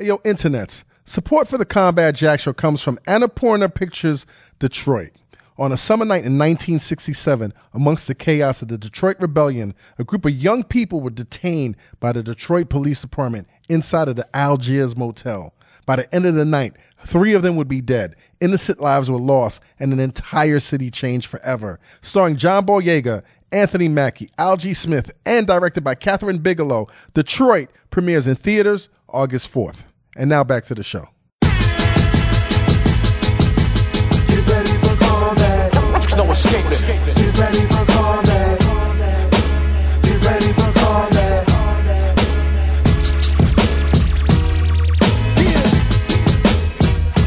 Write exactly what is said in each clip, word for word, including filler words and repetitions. Hey, yo, internets. Support for the Combat Jack Show comes from Annapurna Pictures, Detroit. On a summer night in nineteen sixty-seven, amongst the chaos of the Detroit Rebellion, a group of young people were detained by the Detroit Police Department inside of the Algiers Motel. By the end of the night, three of them would be dead, innocent lives were lost, and an entire city changed forever. Starring John Boyega, Anthony Mackie, Algie Smith, and directed by Kathryn Bigelow, Detroit premieres in theaters August fourth. And now back to the show. Get ready for combat. No escaping. Get ready for combat. Get ready for combat. Yeah.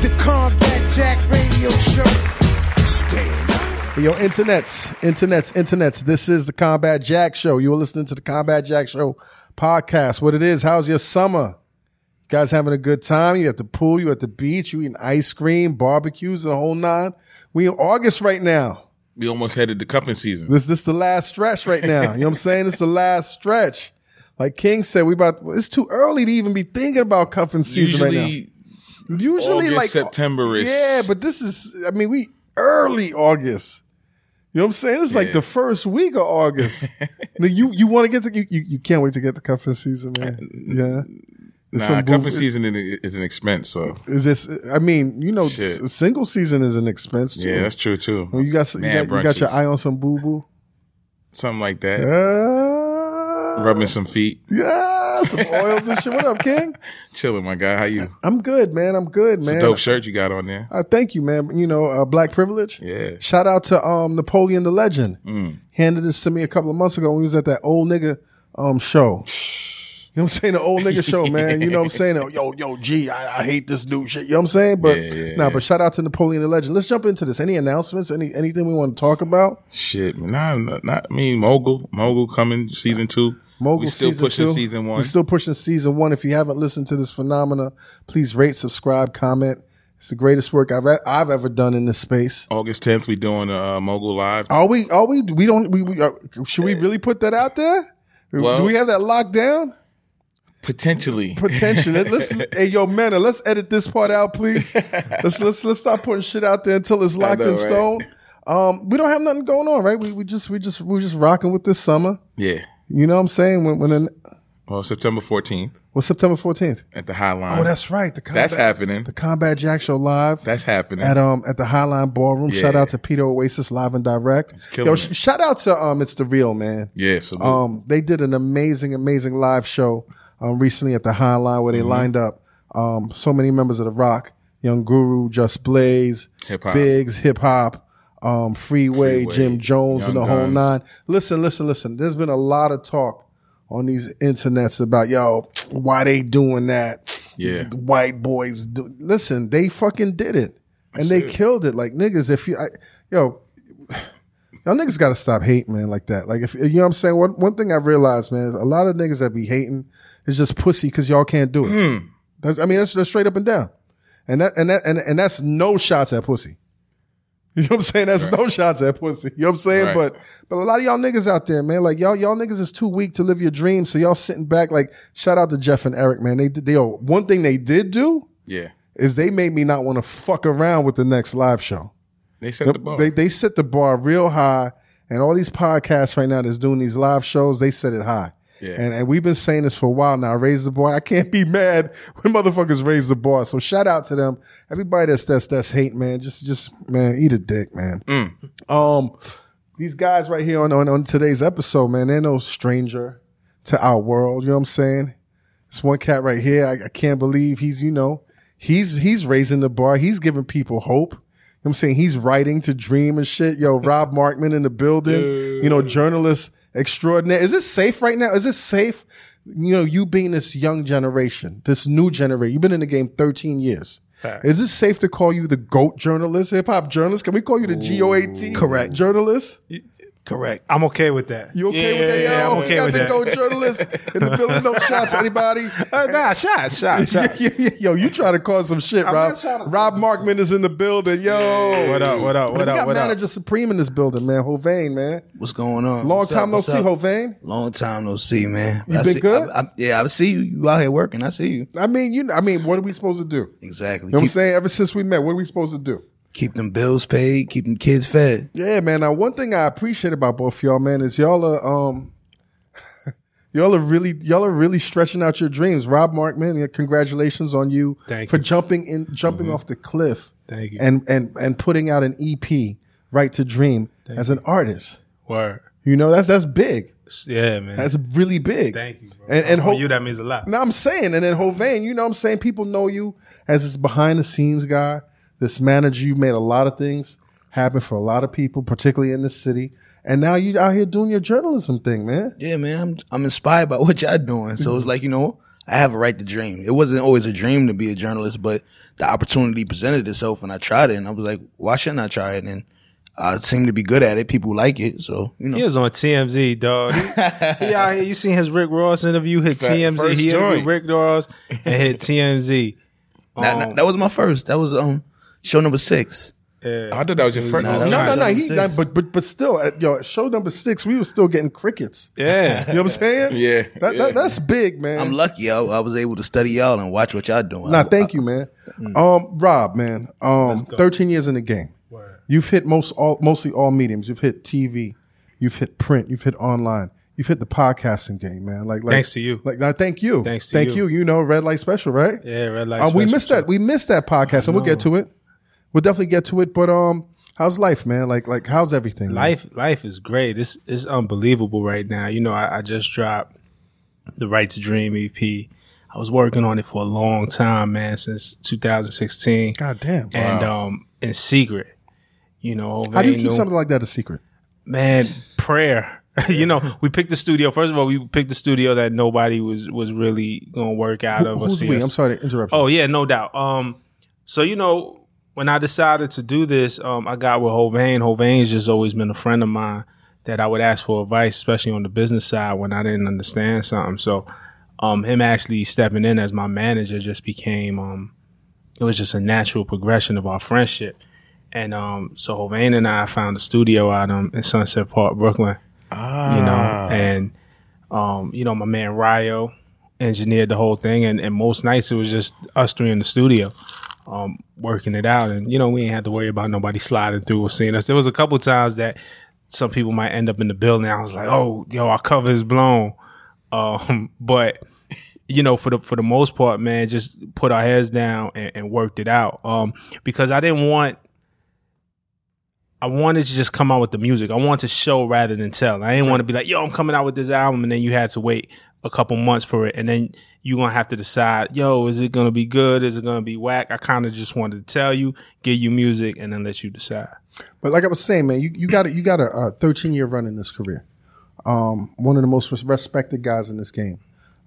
The Combat Jack Radio Show. Stand up. Yo, internets, internets, internets. This is the Combat Jack Show. You are listening to the Combat Jack Show podcast. What it is? How's your summer? Guys having a good time? You at the pool, you at the beach, you eating ice cream, barbecues, the whole nine. We in August right now. We almost headed to cupping season. This this the last stretch right now. You know what I'm saying? It's the last stretch. Like King said, we about it's too early to even be thinking about cupping season usually, right now. Usually August, like September-ish. Yeah, but this is I mean, we early August. You know what I'm saying? It's yeah. like the first week of August. Like you you want to get to you, you you can't wait to get to cupping season, man. Yeah. Nah, cuffing season is an expense. So is this? I mean, you know, s- single season is an expense too. Yeah, that's true too. Well, you got, you got, you got your eye on some boo boo, something like that. Uh, Rubbing some feet. Yeah, some oils and shit. What up, King? Chilling, my guy. How you? I'm good, man. I'm good, man. It's a dope shirt you got on there. Uh, thank you, man. You know, uh, Black Privilege. Yeah. Shout out to um, Napoleon the Legend. Mm. Handed this to me a couple of months ago when we was at that old nigga um, show. You know what I'm saying? The old nigga show, man. You know what I'm saying? Yo, yo, G, I, I hate this new shit. You know what I'm saying? But yeah, yeah, nah, yeah. But shout out to Napoleon the Legend. Let's jump into this. Any announcements? Any anything we want to talk about? Shit, man. Nah, not, not I mean Mogul. Mogul coming season two. Mogul season two. We still pushing two. season one. We still pushing season one. If you haven't listened to this phenomena, please rate, subscribe, comment. It's the greatest work I've I've ever done in this space. August tenth, we doing a uh, Mogul live. Are we? Are we? We don't. We, we are, should we really put that out there? Well, do we have that locked down? Potentially, potentially. Let's, hey, yo, man, let's edit this part out, please. Let's let's let's stop putting shit out there until it's locked know, in stone. Right? Um, we don't have nothing going on, right? We we just we just we just rocking with this summer. Yeah, you know what I'm saying. When when an, well, September fourteenth. Well, September fourteenth at the Highline. Oh, that's right. The combat, that's happening. The Combat Jack Show live. That's happening at um at the Highline Ballroom. Yeah. Shout out to Peter Oasis live and direct. It's killing yo, sh- shout out to um it's The Real, man. Yeah, salute. Um, they did an amazing amazing live show. Um, recently at the Highline where they mm-hmm. lined up um, so many members of the Rock, Young Guru, Just Blaze, hip-hop. Biggs, Hip Hop, um, Freeway, Freeway, Jim Jones, Young and the Guns. Whole nine. Listen, listen, listen. There's been a lot of talk on these internets about, yo, why they doing that? Yeah. White boys do. Listen, they fucking did it. And That's they it. Killed it. Like, niggas, if you, I, yo, y'all niggas got to stop hating, man, like that. Like, if you know what I'm saying? One, one thing I realized, man, is a lot of niggas that be hating, it's just pussy because y'all can't do it. Mm. That's, I mean, that's just straight up and down. And that and that and, and that's no shots at pussy. You know what I'm saying? That's right. No shots at pussy. You know what I'm saying? Right. But but a lot of y'all niggas out there, man, like y'all y'all niggas is too weak to live your dreams. So y'all sitting back, like shout out to Jeff and Eric, man. They did they oh, one thing they did do yeah. is they made me not want to fuck around with the next live show. They set the bar. They they set the bar real high, and all these podcasts right now that's doing these live shows, they set it high. Yeah. And and we've been saying this for a while now. Raise the bar. I can't be mad when motherfuckers raise the bar. So shout out to them. Everybody that's that's that's hate, man. Just just man, eat a dick, man. Mm. Um, these guys right here on, on on today's episode, man, they're no stranger to our world. You know what I'm saying? This one cat right here, I, I can't believe he's you know he's he's raising the bar. He's giving people hope. You know what I'm saying? He's writing to dream and shit. Yo, Rob Markman in the building. Dude. You know, journalist. Extraordinary. Is this safe right now? Is this safe? You know, you being this young generation, this new generation, you've been in the game thirteen years. Fact. Is it safe to call you the GOAT journalist, hip hop journalist? Can we call you the G O A T? Correct. Journalist? Correct. I'm okay with that. You okay yeah, with that, yo? Yeah, I'm okay with that. Gold journalist in the building. No shots, anybody? Uh, nah, shots, shots, shots. Yo, you try to cause some shit, I'm Rob. To... Rob Markman is in the building, yo. Hey, what up, what up, what up, what up? Manager Supreme in this building, man. Hovain, man. What's going on? Long what's time up, no see, Hovain. Long time no see, man. You I been see, good? I, I, yeah, I see you. You out here working. I see you. I mean, you. I mean, what are we supposed to do? Exactly. You know Keep... what I'm saying? Ever since we met, what are we supposed to do? Keep them bills paid, keep them kids fed. Yeah, man. Now, one thing I appreciate about both y'all, man, is y'all are um, y'all are really y'all are really stretching out your dreams. Rob Markman, congratulations on you Thank for you. jumping in, jumping mm-hmm. off the cliff. Thank you. And and and putting out an E P, Right to Dream, Thank as an artist. Word. You know that's that's big. Yeah, man. That's really big. Thank you, bro. And, and Ho- you, that means a lot. No, I'm saying, and then Hovain, you know, what I'm saying, people know you as this behind the scenes guy. This manager, you made a lot of things happen for a lot of people, particularly in this city. And now you out here doing your journalism thing, man. Yeah, man. I'm I'm inspired by what y'all doing. So it's like, you know, I have a right to dream. It wasn't always a dream to be a journalist, but the opportunity presented itself and I tried it. And I was like, why shouldn't I try it? And I seem to be good at it. People like it. So, you know. He was on T M Z, dog. He, he out here. You seen his Rick Ross interview, hit T M Z. First he interviewed Rick Ross and hit T M Z. Um, nah, nah, that was my first. That was... um. Show number six. Yeah. I thought that was your first. No, no, no. no he, not, but but but still, at, yo, show number six, we were still getting crickets. Yeah, you know what I'm saying? Yeah, that, yeah. That, that's big, man. I'm lucky. I, I was able to study y'all and watch what y'all doing. Nah, I, thank I, you, man. Mm. Um, Rob, man. Um, thirteen years in the game. Word. You've hit most all, mostly all mediums. You've hit T V. You've hit print. You've hit online. You've hit the podcasting game, man. Like, like thanks to you. Like, nah, thank you. Thanks to thank you. Thank you. You know, Red Light Special, right? Yeah, Red Light. Uh, Special. We missed that. We missed that podcast, and we'll get to it. We'll definitely get to it, but um, how's life, man? Like, like how's everything? Man? Life, life is great. It's it's unbelievable right now. You know, I, I just dropped the Right to Dream E P. I was working on it for a long time, man, since two thousand sixteen. God damn! And wow. um, in secret, you know, how do you keep no, something like that a secret? Man, prayer. You know, we picked the studio. First of all, we picked the studio that nobody was was really gonna work out Who, of. Or who's see we? Us. I'm sorry to interrupt you. Oh yeah, no doubt. Um, so you know. When I decided to do this, um, I got with Hovain. Hovain's just always been a friend of mine that I would ask for advice, especially on the business side when I didn't understand something. So um, him actually stepping in as my manager just became, um, it was just a natural progression of our friendship. And um, so Hovain and I found a studio out um, in Sunset Park, Brooklyn. Ah. You know, and, um, you know, my man Ryo engineered the whole thing. And, and most nights it was just us three in the studio. Um, working it out, and you know we ain't had to worry about nobody sliding through or seeing us. There was a couple times that some people might end up in the building. I was like, "Oh, yo, our cover is blown," um, but you know, for the for the most part, man, just put our heads down and, and worked it out. Um, because I didn't want, I wanted to just come out with the music. I wanted to show rather than tell. I didn't want to be like, "Yo, I'm coming out with this album," and then you had to wait a couple months for it, and then you're going to have to decide, yo, is it going to be good? Is it going to be whack? I kind of just wanted to tell you, give you music, and then let you decide. But like I was saying, man, you, you got a, you got a uh, thirteen-year run in this career. Um, one of the most respected guys in this game.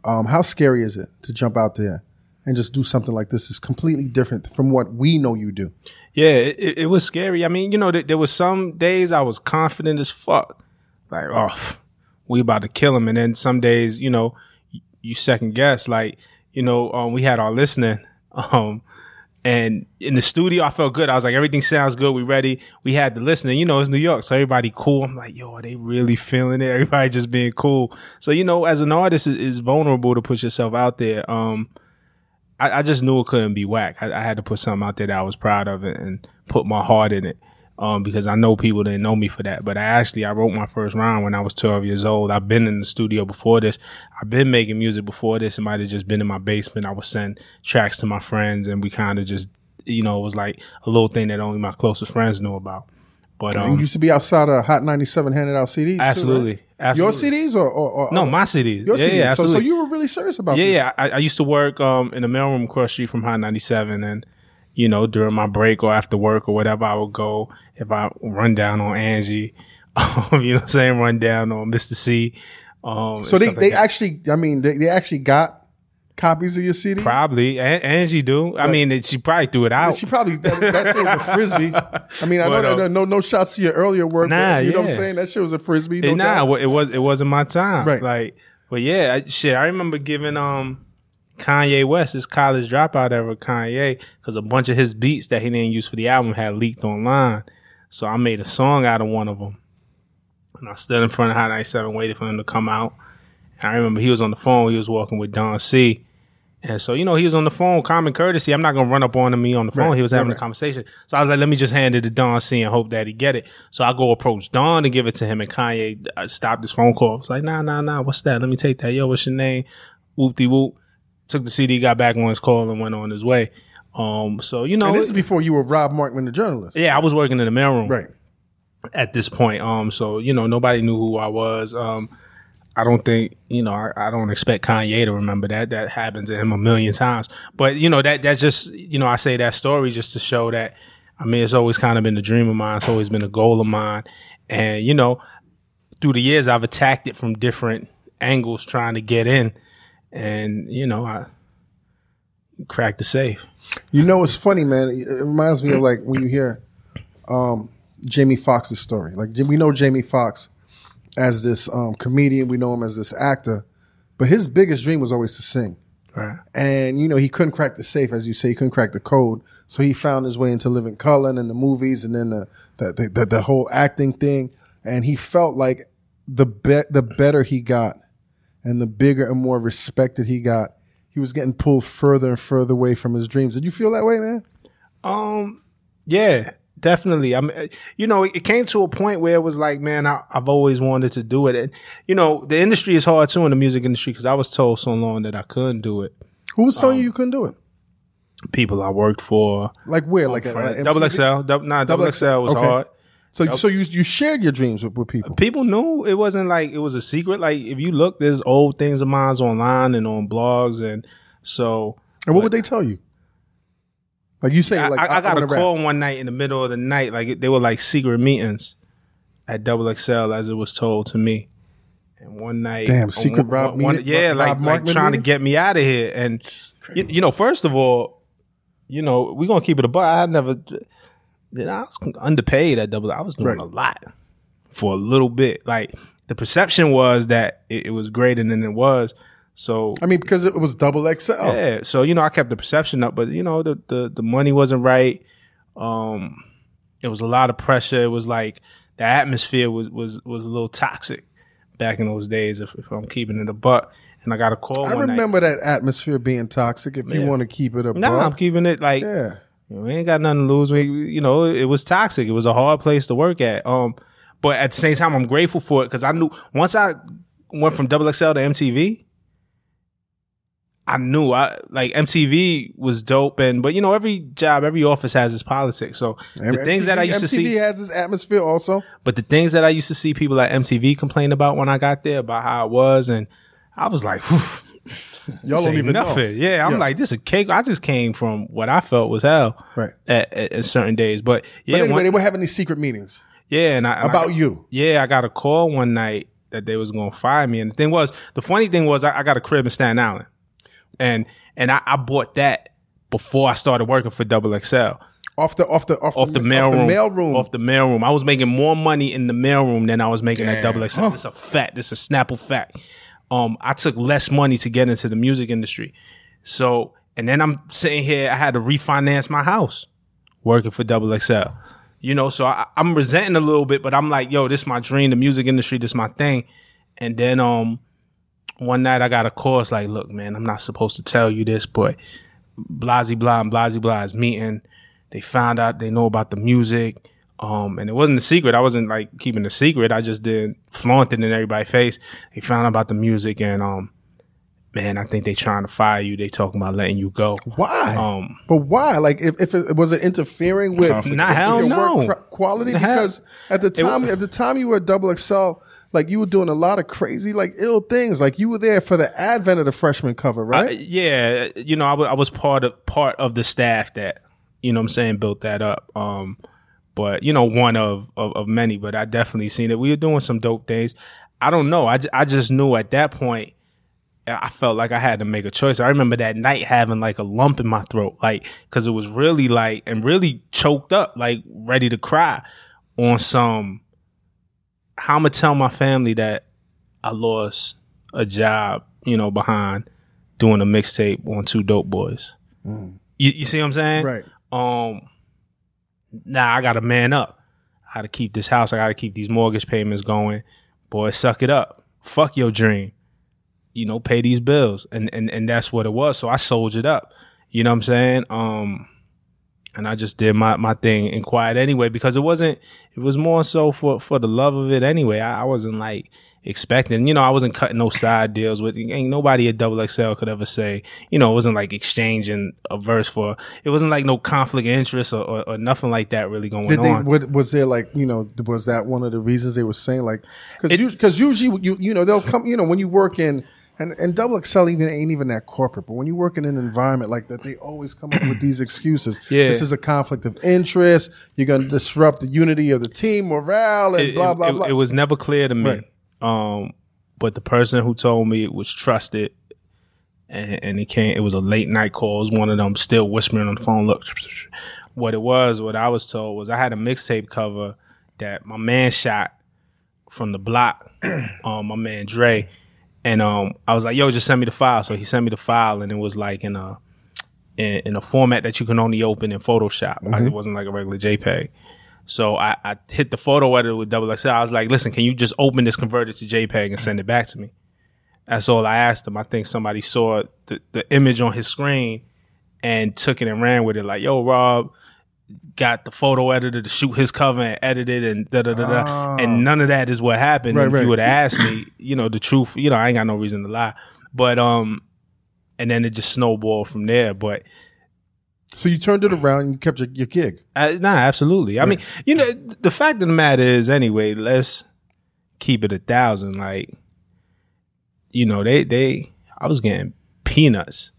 Um, how scary is it to jump out there and just do something like this? It's completely different from what we know you do. Yeah, it, it was scary. I mean, you know, th- there was some days I was confident as fuck. Like, oh, we about to kill him. And then some days, you know, you second guess, like, you know, um, we had our listening, um, and in the studio, I felt good. I was like, everything sounds good. We ready. We had the listening, you know, it's New York. So everybody cool. I'm like, yo, are they really feeling it? Everybody just being cool. So, you know, as an artist, it, it's vulnerable to put yourself out there. Um, I, I just knew it couldn't be whack. I, I had to put something out there that I was proud of and, and put my heart in it. Um, because I know people didn't know me for that. But I actually, I wrote my first rhyme when I was twelve years old. I've been in the studio before this. I've been making music before this. It might have just been in my basement. I would send tracks to my friends, and we kind of just, you know, it was like a little thing that only my closest friends knew about. But um, you used to be outside of Hot ninety-seven handing out C Ds. Absolutely. Too, right? Absolutely. Your C Ds or, or, or no, my C Ds. Your yeah, C Ds. Yeah, so, so you were really serious about yeah, this. Yeah, I, I used to work um, in the mailroom across the street from Hot ninety-seven, and you know, during my break or after work or whatever, I would go, if I run down on Angie, um, you know what I'm saying, run down on Mister C. Um, so they, they like actually, I mean, they, they actually got copies of your C D? Probably. An- Angie do. I but, mean, she probably threw it out. She probably, that, that shit was a Frisbee. I mean, I well, know that, no no shots to your earlier work. Nah, but you yeah. know what I'm saying? That shit was a Frisbee. No nah, doubt. it was it wasn't my time. Right. Like, but yeah, I, shit, I remember giving um Kanye West his college dropout ever Kanye because a bunch of his beats that he didn't use for the album had leaked online. So I made a song out of one of them. And I stood in front of Hot ninety-seven waiting for him to come out. And I remember he was on the phone. He was walking with Don C. And so, you know, he was on the phone, common courtesy. I'm not going to run up on him on the phone. Right, he was having right, a conversation. So I was like, let me just hand it to Don C and hope that he get it. So I go approach Don to give it to him. And Kanye stopped his phone call. I was like, nah, nah, nah. What's that? Let me take that. Yo, what's your name? Whoop-de-whoop. Took the C D, got back on his call and went on his way. Um, so, you know. And this is before you were Rob Markman, the journalist. Yeah, I was working in the mailroom. Right. At this point. Um, so, you know, nobody knew who I was. Um, I don't think, you know, I, I don't expect Kanye to remember that. That happens to him a million times. But, you know, that that's just, you know, I say that story just to show that, I mean, it's always kind of been a dream of mine. It's always been a goal of mine. And, you know, through the years, I've attacked it from different angles trying to get in. And, you know, I cracked the safe. You know, it's funny, man. It reminds me of, like, when you hear um, Jamie Foxx's story. Like, we know Jamie Foxx as this um, comedian, we know him as this actor, but his biggest dream was always to sing. Right. And, you know, he couldn't crack the safe, as you say, he couldn't crack the code. So he found his way into Living Color and the movies and then the the, the, the, the whole acting thing. And he felt like the be- the better he got and the bigger and more respected he got, he was getting pulled further and further away from his dreams. Did you feel that way, man? Um, yeah. Definitely. I mean, you know, it came to a point where it was like, man, I, I've always wanted to do it. And, you know, the industry is hard, too, in the music industry, because I was told so long that I couldn't do it. Who was telling um, you you couldn't do it? People I worked for. Like where? Like Double X L. Nah, Double X L was okay. hard. So Double- so you you shared your dreams with, with people? People knew. It wasn't like it was a secret. Like, if you look, there's old things of mine online and on blogs. And so. And what like, would they tell you? Like you say, like I, I got I a call rap. One night in the middle of the night. Like they were like secret meetings at Double X L, as it was told to me. And one night, damn, secret Rob, one, one, meeting, yeah, Rob like, Markman like trying meetings? To get me out of here. And you, you know, first of all, you know, we're gonna keep it a buck. I never, you know, I was underpaid at Double X L. I was doing right. a lot for a little bit. Like the perception was that it, it was greater than it was. So I mean, because it was Double X L. Yeah. So, you know, I kept the perception up, but, you know, the the, the money wasn't right. Um, it was a lot of pressure. It was like the atmosphere was was, was a little toxic back in those days, if, if I'm keeping it a buck. And I got a call I one remember night. That atmosphere being toxic, if yeah. you want to keep it a buck. No, nah, I'm keeping it like, yeah. you know, we ain't got nothing to lose. We, you know, it was toxic. It was a hard place to work at. Um, But at the same time, I'm grateful for it because I knew once I went from Double X L to M T V, I knew I like M T V was dope, and but you know every job, every office has its politics. So the M T V, things that I used M T V to see, M T V has its atmosphere also. But the things that I used to see people at M T V complain about when I got there about how it was, and I was like, y'all don't even nothing. know. Yeah, I'm yeah. like this a cake. I just came from what I felt was hell, right? At, at, at certain days, but yeah, but anyway, one, they were having these secret meetings. Yeah, and I, and about I, you. Yeah, I got a call one night that they was gonna fire me, and the thing was, the funny thing was, I, I got a crib in Staten Island. And and I, I bought that before I started working for Double X L. Off the off the off, off the, the mailroom. Off the mailroom. Off the mailroom. I was making more money in the mailroom than I was making Damn. at Double X L. Huh. It's a fact. It's a Snapple fact. Um, I took less money to get into the music industry. So and then I'm sitting here. I had to refinance my house working for Double X L. You know, so I, I'm resenting a little bit, but I'm like, yo, this is my dream. The music industry, this is my thing. And then um. one night I got a call. It's like, look, man, I'm not supposed to tell you this, but Blasey Blah and Blasey Blah is meeting. They found out they know about the music. Um, and it wasn't a secret. I wasn't like keeping a secret. I just didn't flaunt it in everybody's face. They found out about the music and, um, man, I think they trying to fire you. They talking about letting you go. Why? Um, but why? Like, if, if it was it interfering with, with, with hell your no. work quality? Not because hell. at the time, it, at the time you were at Double X L, like you were doing a lot of crazy, like ill things. Like you were there for the advent of the freshman cover, right? I, yeah, you know, I, w- I was part of part of the staff that, you know, what I'm saying, built that up. Um, but you know, one of, of of many. But I definitely seen it. We were doing some dope things. I don't know. I, j- I just knew at that point. I felt like I had to make a choice. I remember that night having like a lump in my throat, like, because it was really like, and really choked up, like ready to cry on some, how I'm going to tell my family that I lost a job, you know, behind doing a mixtape on Two Dope Boys. Mm. You, you see what I'm saying? Right. Um, nah, I got to man up. I got to keep this house. I got to keep these mortgage payments going. Boy, suck it up. Fuck your dream. You know, pay these bills. And, and, and that's what it was. So I soldiered up. You know what I'm saying? Um, and I just did my, my thing in quiet anyway, because it wasn't, it was more so for, for the love of it anyway. I, I wasn't like expecting, you know, I wasn't cutting no side deals with, ain't nobody at X X L could ever say, you know, it wasn't like exchanging a verse for, it wasn't like no conflict of interest or, or, or nothing like that really going Did they, on. What, was there like, you know, was that one of the reasons they were saying like, because usually, you you know, they'll come, you know, when you work in, And and X X L even ain't even that corporate, but when you work in an environment like that, they always come up with these excuses. Yeah. This is a conflict of interest. You're going to disrupt the unity of the team, morale, and it, blah, blah, it, blah. It was never clear to me. Right. Um, but the person who told me it was trusted, and, and it came. It was a late night call. It was one of them still whispering on the phone. Look, what it was, what I was told was I had a mixtape cover that my man shot from the block, um, my man Dre. And um, I was like, yo, just send me the file. So he sent me the file, and it was like in a in, in a format that you can only open in Photoshop. Mm-hmm. Like it wasn't like a regular JPEG. So I, I hit the photo editor with X X L. I was like, listen, can you just open this, convert it to JPEG, and send it back to me? That's all I asked him. I think somebody saw the, the image on his screen and took it and ran with it. Like, yo, Rob got the photo editor to shoot his cover and edit it and da da da da, oh. And none of that is what happened. Right, if right. you would have asked me, you know, the truth, you know, I ain't got no reason to lie. But um, and then it just snowballed from there. But so you turned it around and you kept your, your gig. Uh, nah, absolutely. I right. mean, you know, the fact of the matter is, anyway, let's keep it a thousand. Like, you know, they they I was getting peanuts.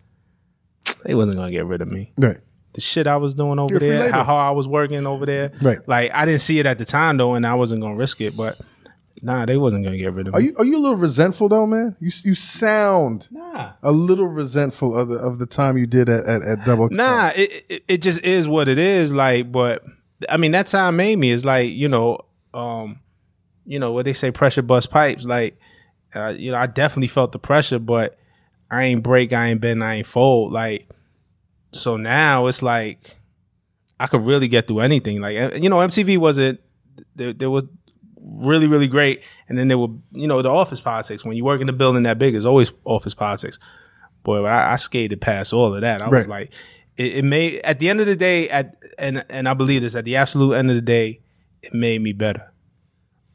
They wasn't gonna get rid of me. Right. The shit I was doing over You're there, how hard I was working over there. Right. Like, I didn't see it at the time, though, and I wasn't going to risk it, but nah, they wasn't going to get rid of me. Are you, are you a little resentful, though, man? You you sound nah. a little resentful of the, of the time you did at, at, at Double X L. Nah, it, it, it just is what it is, like, but, I mean, that time made me. It's like, you know, um, you know, what they say, pressure bust pipes. Like, uh, you know, I definitely felt the pressure, but I ain't break, I ain't bend, I ain't fold, like. So now it's like I could really get through anything. Like, you know, M T V wasn't, they, they were really, really great. And then there were, you know, the office politics. When you work in a building that big, it's always office politics. Boy, I, I skated past all of that. I right. was like, it, it made, at the end of the day, at and and I believe this, at the absolute end of the day, it made me better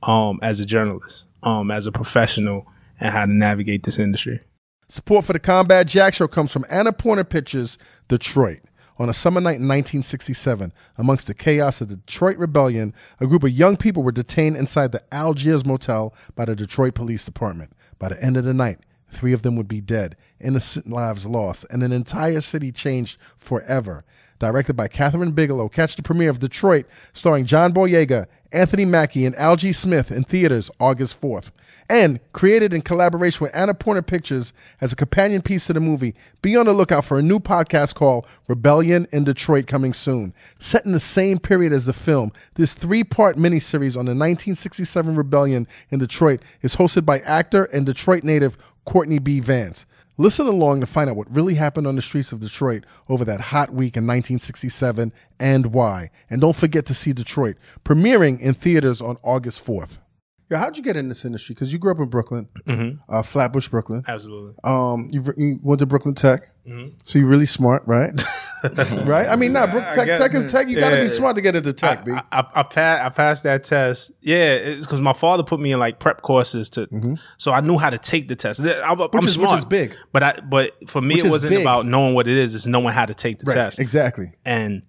um, as a journalist, um, as a professional, and how to navigate this industry. Support for the Combat Jack Show comes from Annapurna Pictures, Detroit. On a summer night in nineteen sixty-seven, amongst the chaos of the Detroit Rebellion, a group of young people were detained inside the Algiers Motel by the Detroit Police Department. By the end of the night, three of them would be dead, innocent lives lost, and an entire city changed forever. Directed by Kathryn Bigelow, catch the premiere of Detroit, starring John Boyega, Anthony Mackie, and Algie Smith in theaters August fourth. And created in collaboration with Annapurna Pictures as a companion piece to the movie, be on the lookout for a new podcast called Rebellion in Detroit coming soon. Set in the same period as the film, this three-part miniseries on the nineteen sixty-seven Rebellion in Detroit is hosted by actor and Detroit native Courtney B. Vance. Listen along to find out what really happened on the streets of Detroit over that hot week in nineteen sixty-seven and why. And don't forget to see Detroit, premiering in theaters on August fourth. Yo, how'd you get in this industry? Because you grew up in Brooklyn, mm-hmm. uh, Flatbush, Brooklyn. Absolutely. Um, you, you went to Brooklyn Tech, mm-hmm. so you're really smart, right? Right? I mean, nah, Brooklyn Tech, Tech is Tech. You yeah, got to be smart to get into Tech, I, B. I, I, I, passed, I passed that test. Yeah, it's because my father put me in like prep courses to, mm-hmm. so I knew how to take the test. I, I, which I'm is smart, which is big. But I, but for me, which it wasn't big. About knowing what it is; it's knowing how to take the right, test. Exactly. And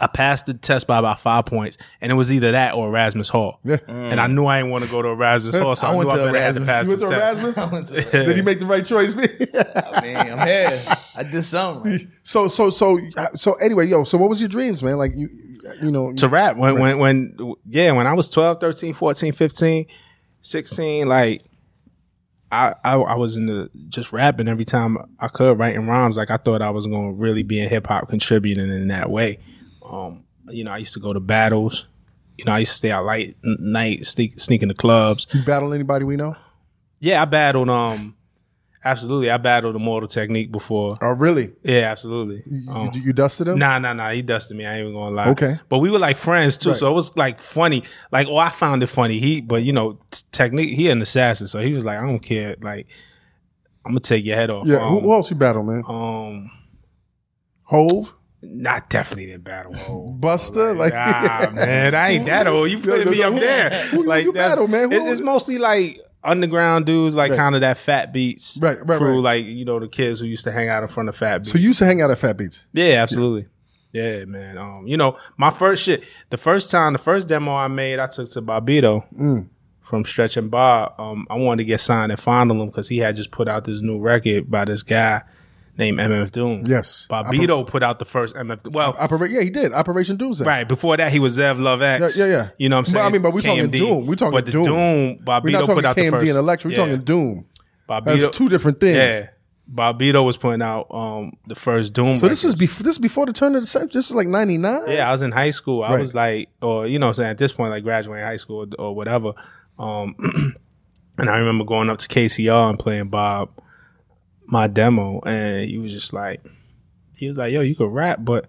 I passed the test by about five points, and it was either that or Erasmus Hall. Yeah. Mm. And I knew I didn't want to go to Erasmus Hall, so I, I knew I better had to pass the test. You went to Erasmus? I went to Erasmus. Did he make the right choice, man? I mean, I'm here. I did something. Right. So, so, so, so. Anyway, yo. So, what was your dreams, man? Like you, you know, to rap. When, rap. when, when, yeah. When I was twelve, thirteen, fourteen, fifteen, sixteen, like I, I, I was into just rapping every time I could, writing rhymes. Like, I thought I was going to really be in hip-hop, contributing in that way. Um, you know, I used to go to battles. You know, I used to stay out late night, sneak, sneak in the clubs. You battle anybody we know? Yeah, I battled. Um, absolutely, I battled Immortal Technique before. Oh, really? Yeah, absolutely. You, um, you dusted him? Nah, nah, nah. He dusted me. I ain't even gonna lie. Okay. But we were like friends too, right. So it was like funny. Like, oh, I found it funny. He, but you know, Technique. He an assassin, so he was like, I don't care. Like, I'm gonna take your head off. Yeah. Um, who else you battle, man? Um, Hove. Not definitely didn't battle old. Buster, like, like ah yeah. man, I ain't that old. You put me up who, there. Who, like you that's, battle, man. Who, it's, it's mostly like underground dudes, like right. kind of that Fat Beats right, right, crew, right. like you know the kids who used to hang out in front of Fat Beats. So you used to hang out at Fat Beats? Yeah, absolutely. Yeah, yeah man. Um, you know my first shit, the first time, the first demo I made, I took to Bobbito mm. from Stretch and Bob. Um, I wanted to get signed and fondle him because he had just put out this new record by this guy named M F Doom. Yes. Bobbito Oper- put out the first M F Doom. Well, Oper- yeah, he did. Operation Doomsday. Right. Before that, he was Zev Love X. Yeah, yeah, yeah. You know what I'm saying? But, I mean, but we're K M D. Talking Doom. We're talking but the Doom. Doom Bobbito we're not talking put out K M D the first. And Electra. We're yeah. talking Doom. Bobbito, that's two different things. Yeah. Bobbito was putting out um, the first Doom. So records. this was bef- this before the turn of the century? This was like ninety-nine? Yeah, I was in high school. I right. was like, or you know what I'm saying, at this point, like graduating high school or, or whatever. Um, and I remember going up to K C R and playing Bob. My demo, and he was just like, he was like, yo, you could rap, but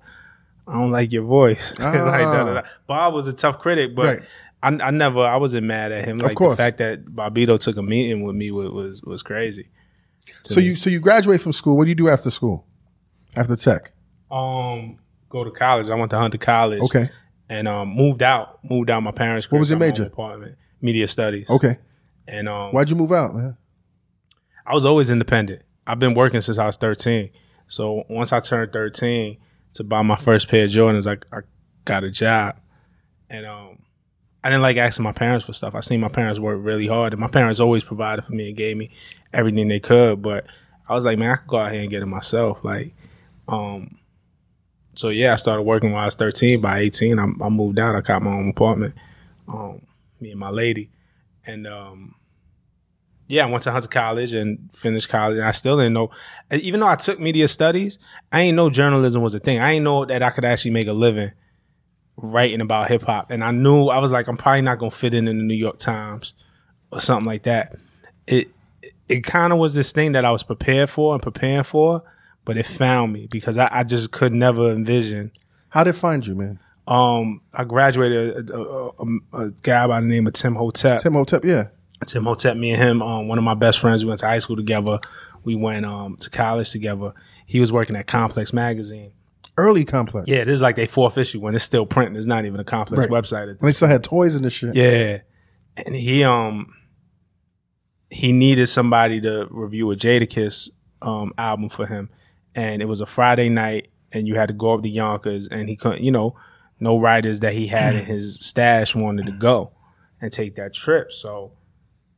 I don't like your voice. Ah. Like, da, da, da. Bob was a tough critic, but right. I, I never, I wasn't mad at him. Like, of course. The fact that Bobbito took a meeting with me was was, was crazy. So me. you so you graduate from school. What do you do after school? After tech? Um, go to college. I went to Hunter College. Okay. And um, moved out. Moved out my parents' crib. What was your major? Apartment. Media studies. Okay. And um, why'd you move out, man? I was always independent. I've been working since I was thirteen. So once I turned thirteen to buy my first pair of Jordans, I, I got a job. And um, I didn't like asking my parents for stuff. I seen my parents work really hard. And my parents always provided for me and gave me everything they could. But I was like, man, I could go out here and get it myself. Like, um, so, yeah, I started working when I was thirteen. By eighteen, I, I moved out. I got my own apartment, um, me and my lady. And um yeah, I went to Hunter College and finished college, and I still didn't know. Even though I took media studies, I didn't know journalism was a thing. I didn't know that I could actually make a living writing about hip-hop. And I knew, I was like, I'm probably not going to fit in in the New York Times or something like that. It it kind of was this thing that I was prepared for and preparing for, but it found me because I, I just could never envision. How did it find you, man? Um, I graduated a, a, a, a guy by the name of Tim Hotep. Tim Hotep, yeah. Tim Hotep, me and him, um, one of my best friends, we went to high school together. We went um, to college together. He was working at Complex Magazine. Early Complex? Yeah, this is like their fourth issue when it's still printing. It's not even a Complex right. website. And they still had toys and this shit. Yeah. And he um he needed somebody to review a Jadakiss um, album for him. And it was a Friday night, and you had to go up to Yonkers, and he couldn't, you know, no writers that he had in his stash wanted to go and take that trip. So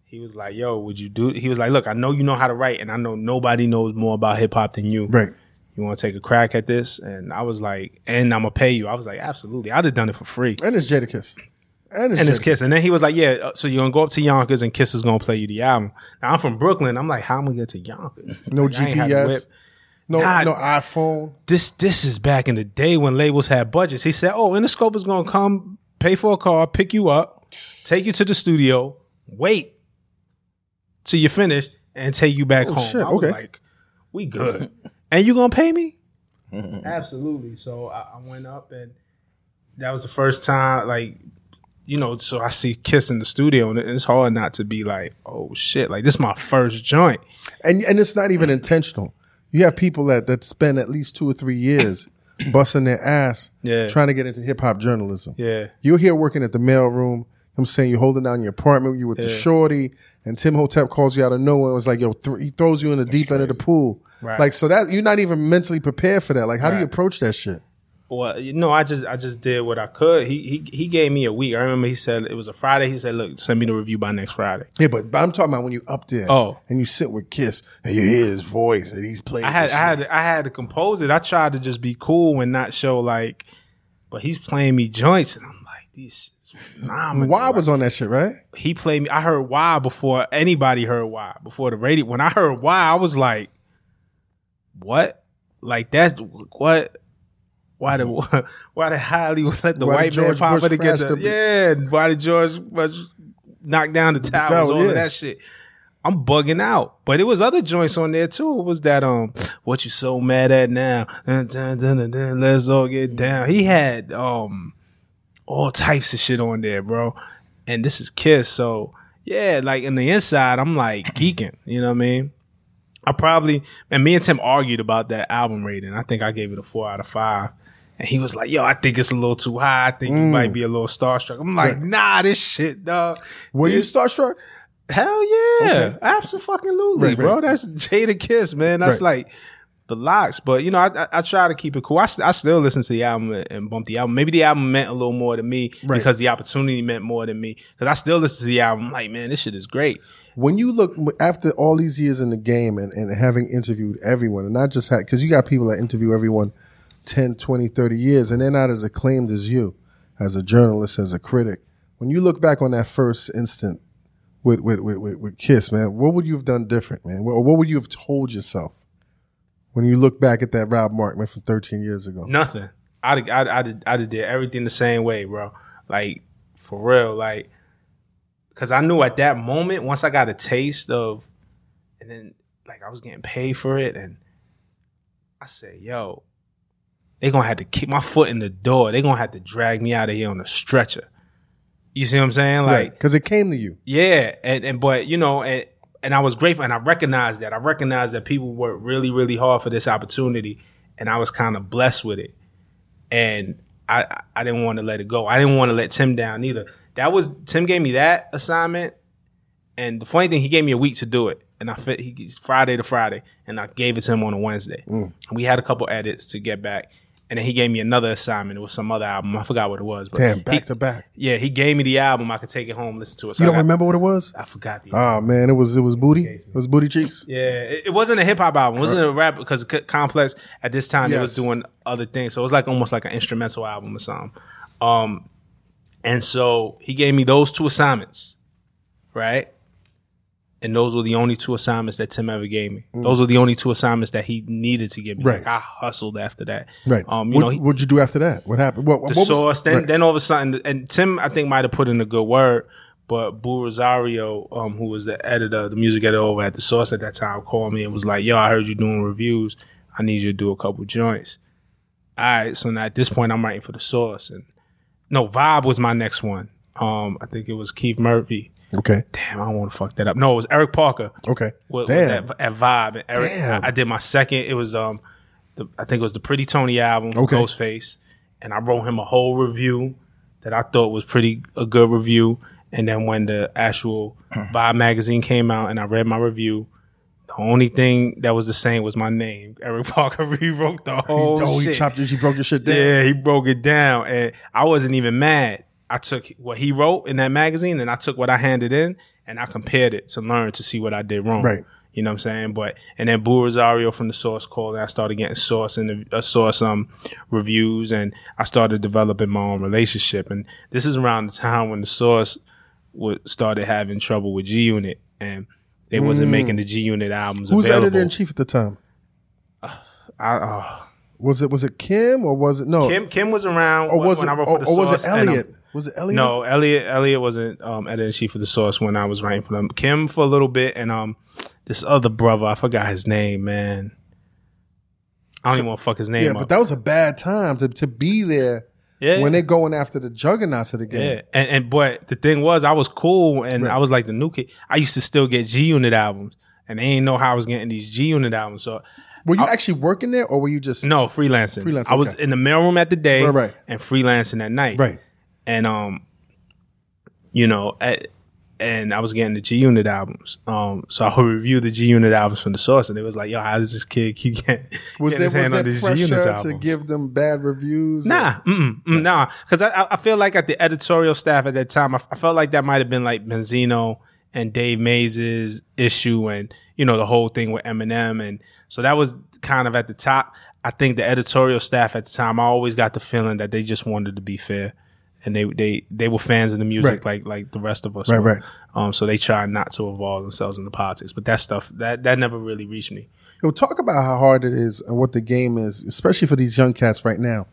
he was like, yo, would you do? He was like, look, I know you know how to write, and I know nobody knows more about hip hop than you. Right. You want to take a crack at this? And I was like, and I'm going to pay you. I was like, absolutely. I'd have done it for free. And it's Jadakiss. And it's, and it's Kiss. And then he was like, yeah, so you're going to go up to Yonkers, and Kiss is going to play you the album. Now, I'm from Brooklyn. I'm like, how am I going to get to Yonkers? No like, G P S. No, nah, no iPhone. This, this is back in the day when labels had budgets. He said, oh, Interscope is going to come, pay for a car, pick you up, take you to the studio, wait till you finish and take you back oh, home. Shit. I was okay. like, we good. And you gonna pay me? Absolutely. So I, I went up, and that was the first time, like, you know, so I see Kiss in the studio, and it's hard not to be like, oh shit, like this is my first joint. And and it's not even intentional. You have people that, that spend at least two or three years busting their ass yeah. trying to get into hip hop journalism. Yeah. You're here working at the mailroom. I'm saying you're holding down your apartment, you with yeah. the shorty, and Tim Hotep calls you out of nowhere. It was like, yo, th- he throws you in the That's deep crazy. End of the pool. Right. Like, so that you're not even mentally prepared for that. Like, how right. do you approach that shit? Well, you know, I just I just did what I could. He he he gave me a week. I remember he said it was a Friday. He said, look, send me the review by next Friday. Yeah, but, but I'm talking about when you up there oh. and you sit with Kiss and you hear his voice and he's playing. I had I had to, I had to compose it. I tried to just be cool and not show like, but he's playing me joints and I'm like, These phenomenal. Why was on that shit, right? He played me. I heard Why before anybody heard Why. Before the radio. When I heard Why, I was like, what? Like, that's what? Why did why did Hollywood let the why white man pop it against? Yeah, why did George Bush knock down the towers? The towel, all yeah. of that shit. I'm bugging out, but it was other joints on there too. It was that um, what you so mad at now? Dun, dun, dun, dun, dun, let's all get down. He had um, all types of shit on there, bro. And this is Kiss, so yeah, like in the inside, I'm like geeking. You know what I mean? I probably and me and Tim argued about that album rating. I think I gave it a four out of five, and he was like, "Yo, I think it's a little too high. I think mm. you might be a little starstruck." I'm like, yeah. "Nah, this shit, dog." Were you starstruck? Hell yeah. Okay. Absolutely, right, bro. Right. That's Jadakiss, man. That's right. Like the locks. But, you know, I, I, I try to keep it cool. I, st- I still listen to the album and, and bump the album. Maybe the album meant a little more to me right. because the opportunity meant more than me. Because I still listen to the album. I'm like, man, this shit is great. When you look, after all these years in the game and, and having interviewed everyone, and not just had, because you got people that interview everyone ten, twenty, thirty years, and they're not as acclaimed as you, as a journalist, as a critic. When you look back on that first instant, With, with with with Kiss, man, what would you have done different, man? What, what would you have told yourself when you look back at that Rob Markman from thirteen years ago? Nothing. I'd I'd I'd, I'd did everything the same way, bro. Like for real, like because I knew at that moment once I got a taste of, and then like I was getting paid for it, and I said, yo, they gonna have to keep my foot in the door. They gonna have to drag me out of here on a stretcher. You see what I'm saying? Like, because right, it came to you. Yeah. And, and but, you know, and, and I was grateful and I recognized that. I recognized that people worked really, really hard for this opportunity and I was kind of blessed with it. And I, I didn't want to let it go. I didn't want to let Tim down either. That was, Tim gave me that assignment. And the funny thing, he gave me a week to do it. And I fit, he, Friday to Friday. And I gave it to him on a Wednesday. Mm. We had a couple edits to get back. And then he gave me another assignment. It was some other album. I forgot what it was. But damn, back he, to back. Yeah, he gave me the album. I could take it home, listen to it. So you don't got, remember what it was? I forgot the album. Oh, man. It was, it was Booty. It was Booty Cheeks. Yeah. It, it wasn't a hip-hop album. It wasn't a rap because Complex, at this time, yes. It was doing other things. So it was like almost like an instrumental album or something. Um, and so he gave me those two assignments, right? And those were the only two assignments that Tim ever gave me. Mm. Those were the only two assignments that he needed to give me. Right. Like I hustled after that. Right. Um, you what, know, he, what'd you do after that? What happened? What, what the Source. Then, right. then all of a sudden, and Tim, I think, might have put in a good word, but Boo Rosario, um, who was the editor, the music editor over at The Source at that time, called me and was like, yo, I heard you doing reviews. I need you to do a couple joints. All right. So now at this point, I'm writing for The Source. And no, Vibe was my next one. Um, I think it was Keith Murphy. Okay. Damn, I don't want to fuck that up. No, it was Eric Parker. Okay. With, damn. With that, at Vibe. And Eric, damn. I, I did my second. It was, um, the, I think it was the Pretty Tony album, okay. Ghostface. And I wrote him a whole review that I thought was pretty a good review. And then when the actual Vibe magazine came out and I read my review, the only thing that was the same was my name. Eric Parker rewrote the whole he, oh, shit. He chopped it. He broke your shit down. Yeah, he broke it down. And I wasn't even mad. I took what he wrote in that magazine and I took what I handed in and I compared it to learn to see what I did wrong. Right. You know what I'm saying? But and then Boo Rosario from The Source called and I started getting Source and uh, Source um reviews and I started developing my own relationship. And this is around the time when The Source w- started having trouble with G-Unit and they mm. wasn't making the G-Unit albums Who's available. Who was editor-in-chief at the time? Uh, I uh, was it was it Kim or was it no? Kim Kim was around or was when it, I wrote for or, the or Source was it Elliot? Was it Elliot? No, Elliot Elliot wasn't um, editor-in-chief for The Source when I was writing for them. Kim for a little bit, and um, this other brother, I forgot his name, man. I don't so, even want to fuck his name yeah, up. Yeah, but that was a bad time to, to be there yeah, when yeah. they're going after the juggernauts of the game. Yeah, and, and but the thing was, I was cool, and right. I was like the new kid. I used to still get G-Unit albums, and they didn't know how I was getting these G-Unit albums, so... Were you I, actually working there, or were you just... No, freelancing. freelancing I okay. was in the mailroom at the day right, right. and freelancing at night. Right. And, um, you know, at, and I was getting the G-Unit albums. Um, so I would review the G-Unit albums from The Source. And it was like, yo, how does this kid keep getting, was getting there, his hand on these G-Unit albums? Was there pressure to give them bad reviews? Nah. Mm-mm, yeah. Nah. Because I, I feel like at the editorial staff at that time, I, I felt like that might have been like Benzino and Dave Mays' issue and, you know, the whole thing with Eminem. And so that was kind of at the top. I think the editorial staff at the time, I always got the feeling that they just wanted to be fair. and they they they were fans of the music, right. like like the rest of us right, were. Right. Um, so they tried not to involve themselves in the politics, but that stuff that that never really reached me. Yo, talk about how hard it is and what the game is, especially for these young cats right now,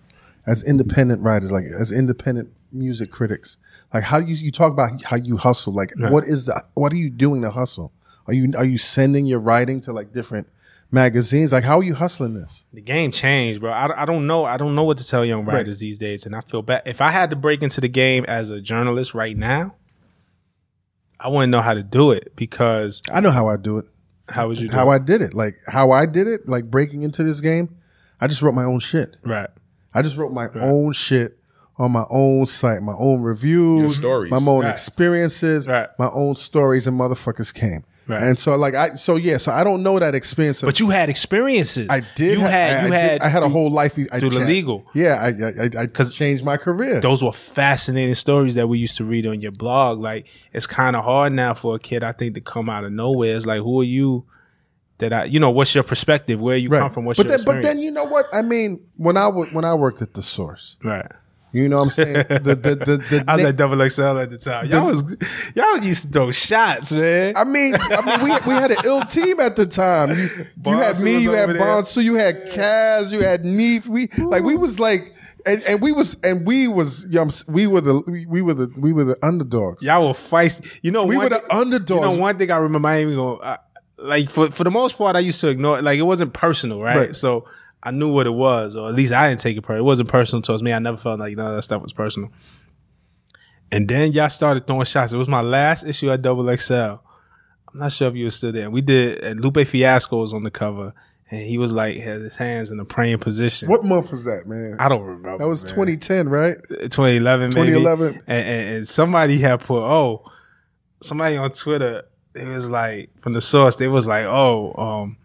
as independent writers, like as independent music critics. Like, how do you you talk about how you hustle? Like, right. what is the what are you doing to hustle? Are you are you sending your writing to like different magazines? Like, how are you hustling this? The game changed, bro. I, I don't know. I don't know what to tell young writers right. these days, and I feel bad. If I had to break into the game as a journalist right now, I wouldn't know how to do it because I know how I do it. How would you? Do how it? I did it. Like how I did it. Like breaking into this game, I just wrote my own shit. Right. I just wrote my right. own shit on my own site, my own reviews, my own right. experiences, right. my own stories, and motherfuckers came. Right. And so, like, I, so yeah, so I don't know that experience. Of, but you had experiences. I did. You ha- had, I, you I had, did, I had a whole life. I through the legal. Yeah. I, I, I, I changed my career. Those were fascinating stories that we used to read on your blog. Like, it's kind of hard now for a kid, I think, to come out of nowhere. It's like, who are you that I, you know, what's your perspective? Where you right. come from? What's but your then, experience? But then, you know what? I mean, when I, w- when I worked at The Source. Right. You know what I'm saying? The, the, the, the I was na- at Double X L at the time. Y'all the, was y'all used to throw shots, man. I mean, I mean, we we had an ill team at the time. You, you had me, you had Bonsu, you had Kaz, you had Neef. We Ooh. like we was like, and, and we was and we was you know, we were the we, we were the we were the underdogs. Y'all were feisty. You know, we were the thing, underdogs. You know, one thing I remember, I ain't even gonna, I, like for for the most part, I used to ignore it. Like it wasn't personal, right? right. So. I knew what it was, or at least I didn't take it personal. It wasn't personal towards me. I never felt like none of that stuff was personal. And then y'all started throwing shots. It was my last issue at Double X L. I'm not sure if you were still there. And we did, and Lupe Fiasco was on the cover, and he was like, had his hands in a praying position. What month was that, man? I don't remember. That was man. twenty ten, right? twenty eleven, maybe. twenty eleven. And, and, and somebody had put, oh, somebody on Twitter, it was like, from The Source, they was like, oh, um,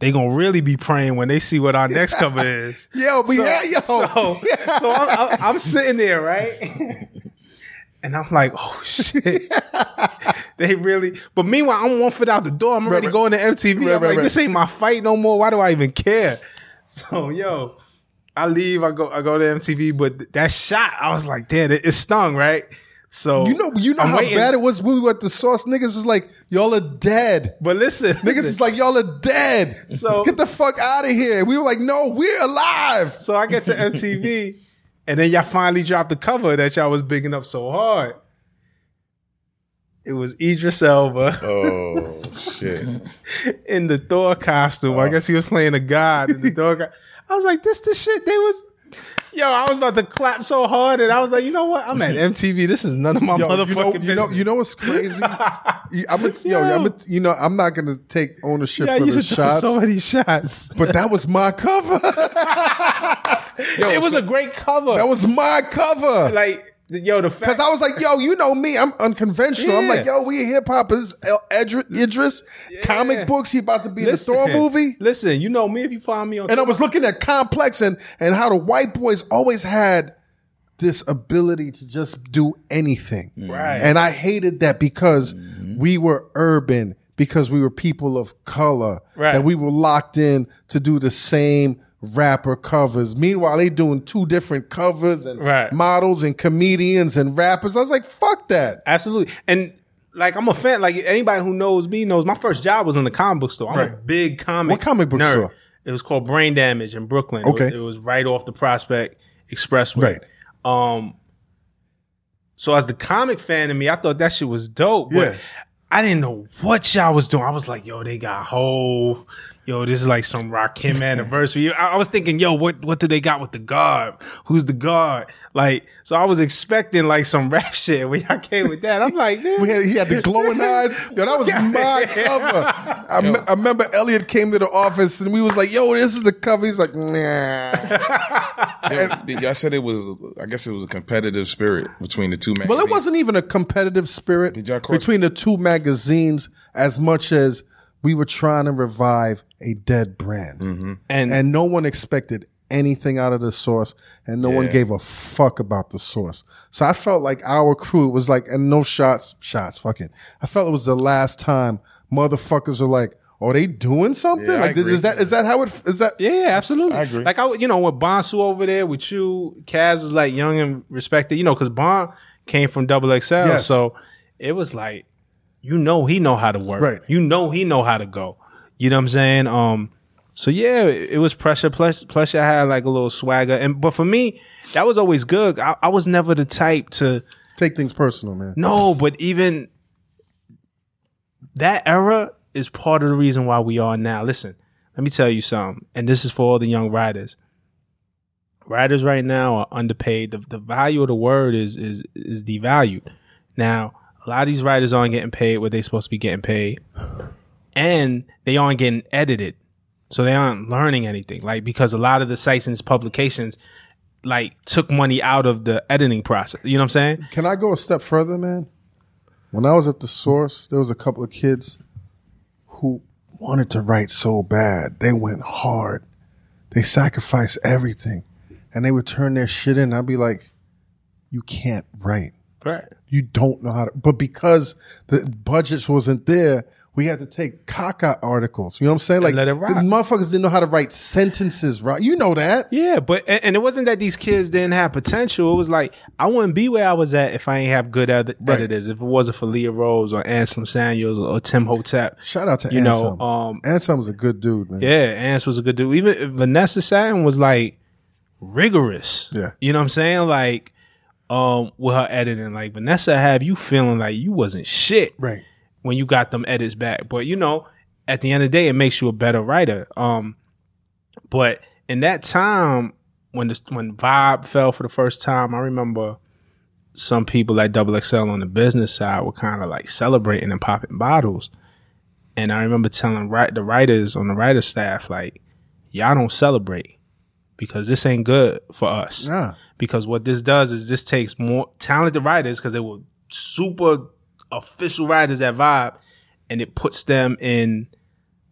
they gonna really be praying when they see what our next cover is. Yo, but so, yeah, yo. So, so I'm, I'm, I'm sitting there, right? And I'm like, oh, shit. They really... But meanwhile, I'm one foot out the door. I'm already right, going to M T V. Right, I'm right, like, right. this ain't my fight no more. Why do I even care? So, yo, I leave. I go I go to M T V. But that shot, I was like, damn, it, it stung, right? So you know, you know I'm how waiting. Bad it was when we were at The Source. Niggas was like, y'all are dead. But listen, niggas listen. was like, y'all are dead. So get the fuck out of here. We were like, no, we're alive. So I get to M T V, and then y'all finally dropped the cover that y'all was bigging up so hard. It was Idris Elba. Oh shit! In the Thor costume, oh. I guess he was playing a god in the Thor. co- I was like, this, this shit. They was. Yo, I was about to clap so hard, and I was like, you know what? I'm at M T V. This is none of my yo, motherfucking you know, business. You know, you know what's crazy? I'm a, yo, yo I'm a, you know, I'm not gonna take ownership yeah, for the shots. So many shots, but that was my cover. Yo, it was so, a great cover. That was my cover. Like, yo, the fact because I was like, yo, you know me, I'm unconventional. Yeah. I'm like, yo, we hip hop is Idris yeah. comic books. He about to be listen, in the Thor movie. Listen, you know me if you find me on. And Thor. I was looking at Complex and and how the white boys always had this ability to just do anything. Right. And I hated that because mm-hmm. we were urban, because we were people of color, right. that we were locked in to do the same. Rapper covers. Meanwhile, they doing two different covers and right. models and comedians and rappers. I was like, fuck that. Absolutely. And like, I'm a fan. Like anybody who knows me knows my first job was in the comic book store. I'm right. a big comic. What comic book nerd. Store? It was called Brain Damage in Brooklyn. Okay. It was, it was right off the Prospect Expressway. Right. Um. So as the comic fan in me, I thought that shit was dope. But yeah. I didn't know what y'all was doing. I was like, yo, they got whole. Yo, this is like some Rakim anniversary. I, I was thinking, yo, what, what do they got with the guard? Who's the guard? Like, so I was expecting like some rap shit when y'all came with that. I'm like, man. We had, he had the glowing eyes. Yo, that was my cover. I, me- I remember Elliot came to the office and we was like, yo, this is the cover. He's like, nah. Yeah, y'all said it was, I guess it was a competitive spirit between the two magazines. Well, it wasn't even a competitive spirit between the two magazines as much as we were trying to revive a dead brand. Mm-hmm. And, and no one expected anything out of The Source, and no yeah. one gave a fuck about The Source. So I felt like our crew was like, and no shots, shots, fuck it. I felt it was the last time motherfuckers were like, are they doing something? Yeah, like, is, is that is that how it is that? Yeah, absolutely. I agree. Like, I, you know, with Bonsu over there, with you, Kaz is like young and respected, you know, because Bon came from X X L. Yes. So it was like, you know, he know how to work. Right. You know, he know how to go. You know what I'm saying? Um, so yeah, it, it was pressure. Plus, plus I had like a little swagger. And but for me, that was always good. I, I was never the type to take things personal, man. No, but even that era is part of the reason why we are now. Listen, let me tell you something, and this is for all the young writers. Writers right now are underpaid. The, the value of the word is is is devalued. Now, a lot of these writers aren't getting paid what they're supposed to be getting paid, and they aren't getting edited, so they aren't learning anything. Like, because a lot of the sites and publications like took money out of the editing process. You know what I'm saying? Can I go a step further, man? When I was at The Source, there was a couple of kids who wanted to write so bad. They went hard. They sacrificed everything. And they would turn their shit in. I'd be like, you can't write. Right. You don't know how to. But because the budgets wasn't there, we had to take caca articles. You know what I'm saying? Like, let it rock. The motherfuckers didn't know how to write sentences, right? You know that. Yeah, but and, and it wasn't that these kids didn't have potential. It was like, I wouldn't be where I was at if I ain't have good ed- right. editors. If it wasn't for Leah Rose or Anselm Samuels or, or Tim Hotep. Shout out to you Anselm. Know, um, Anselm was a good dude, man. Yeah, Anselm was a good dude. Even Vanessa Satin was like rigorous. Yeah. You know what I'm saying? Like, um, with her editing. Like, Vanessa have you feeling like you wasn't shit. Right. When you got them edits back. But, you know, at the end of the day, it makes you a better writer. Um, but in that time, when the, when Vibe fell for the first time, I remember some people at X X L on the business side were kind of like celebrating and popping bottles. And I remember telling right, the writers on the writer staff, like, y'all don't celebrate because this ain't good for us. Yeah. Because what this does is this takes more talented writers, because they were super official writers at Vibe, and it puts them in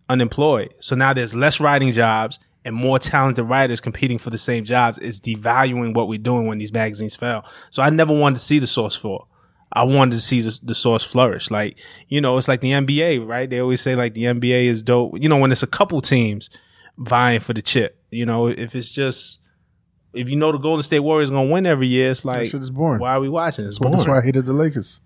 unemployed. So now there's less writing jobs and more talented writers competing for the same jobs. It's devaluing what we're doing when these magazines fail. So I never wanted to see The Source fall. I wanted to see the, the Source flourish. Like, you know, it's like the N B A, right? They always say like the N B A is dope. You know, when it's a couple teams vying for the chip, you know, if it's just, if you know the Golden State Warriors going to win every year, it's like, that shit is boring. Why are we watching? It's boring. That's why I hated the Lakers.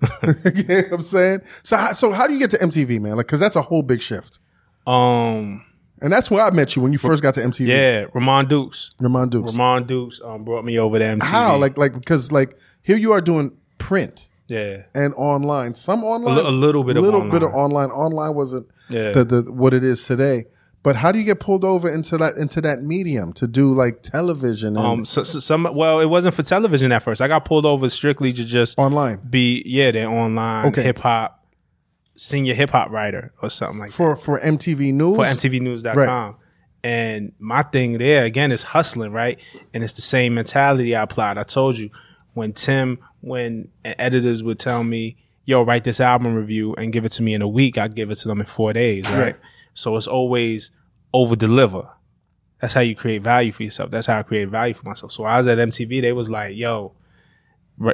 You know what I'm saying? So, so how do you get to M T V, man? Like, because that's a whole big shift. Um, and that's where I met you when you first got to M T V. Yeah, Ramon Dukes. Ramon Dukes. Ramon Dukes um, brought me over to M T V. How? Like, like because like here you are doing print. Yeah. And online, some online, a, l- a little bit, a little of bit of online. Online wasn't yeah. the, the what it is today. But how do you get pulled over into that into that medium to do like television? And um, so, so some well, it wasn't for television at first. I got pulled over strictly to just online. Be yeah, they're online okay. hip hop, senior hip hop writer or something like for, that for for M T V News for M T V News dot com. Right. And my thing there again is hustling, right? And it's the same mentality I applied. I told you when Tim, when editors would tell me, "Yo, write this album review and give it to me in a week," I'd give it to them in four days, right? right. So it's always over deliver. That's how you create value for yourself. That's how I create value for myself. So I was at M T V. They was like, "Yo,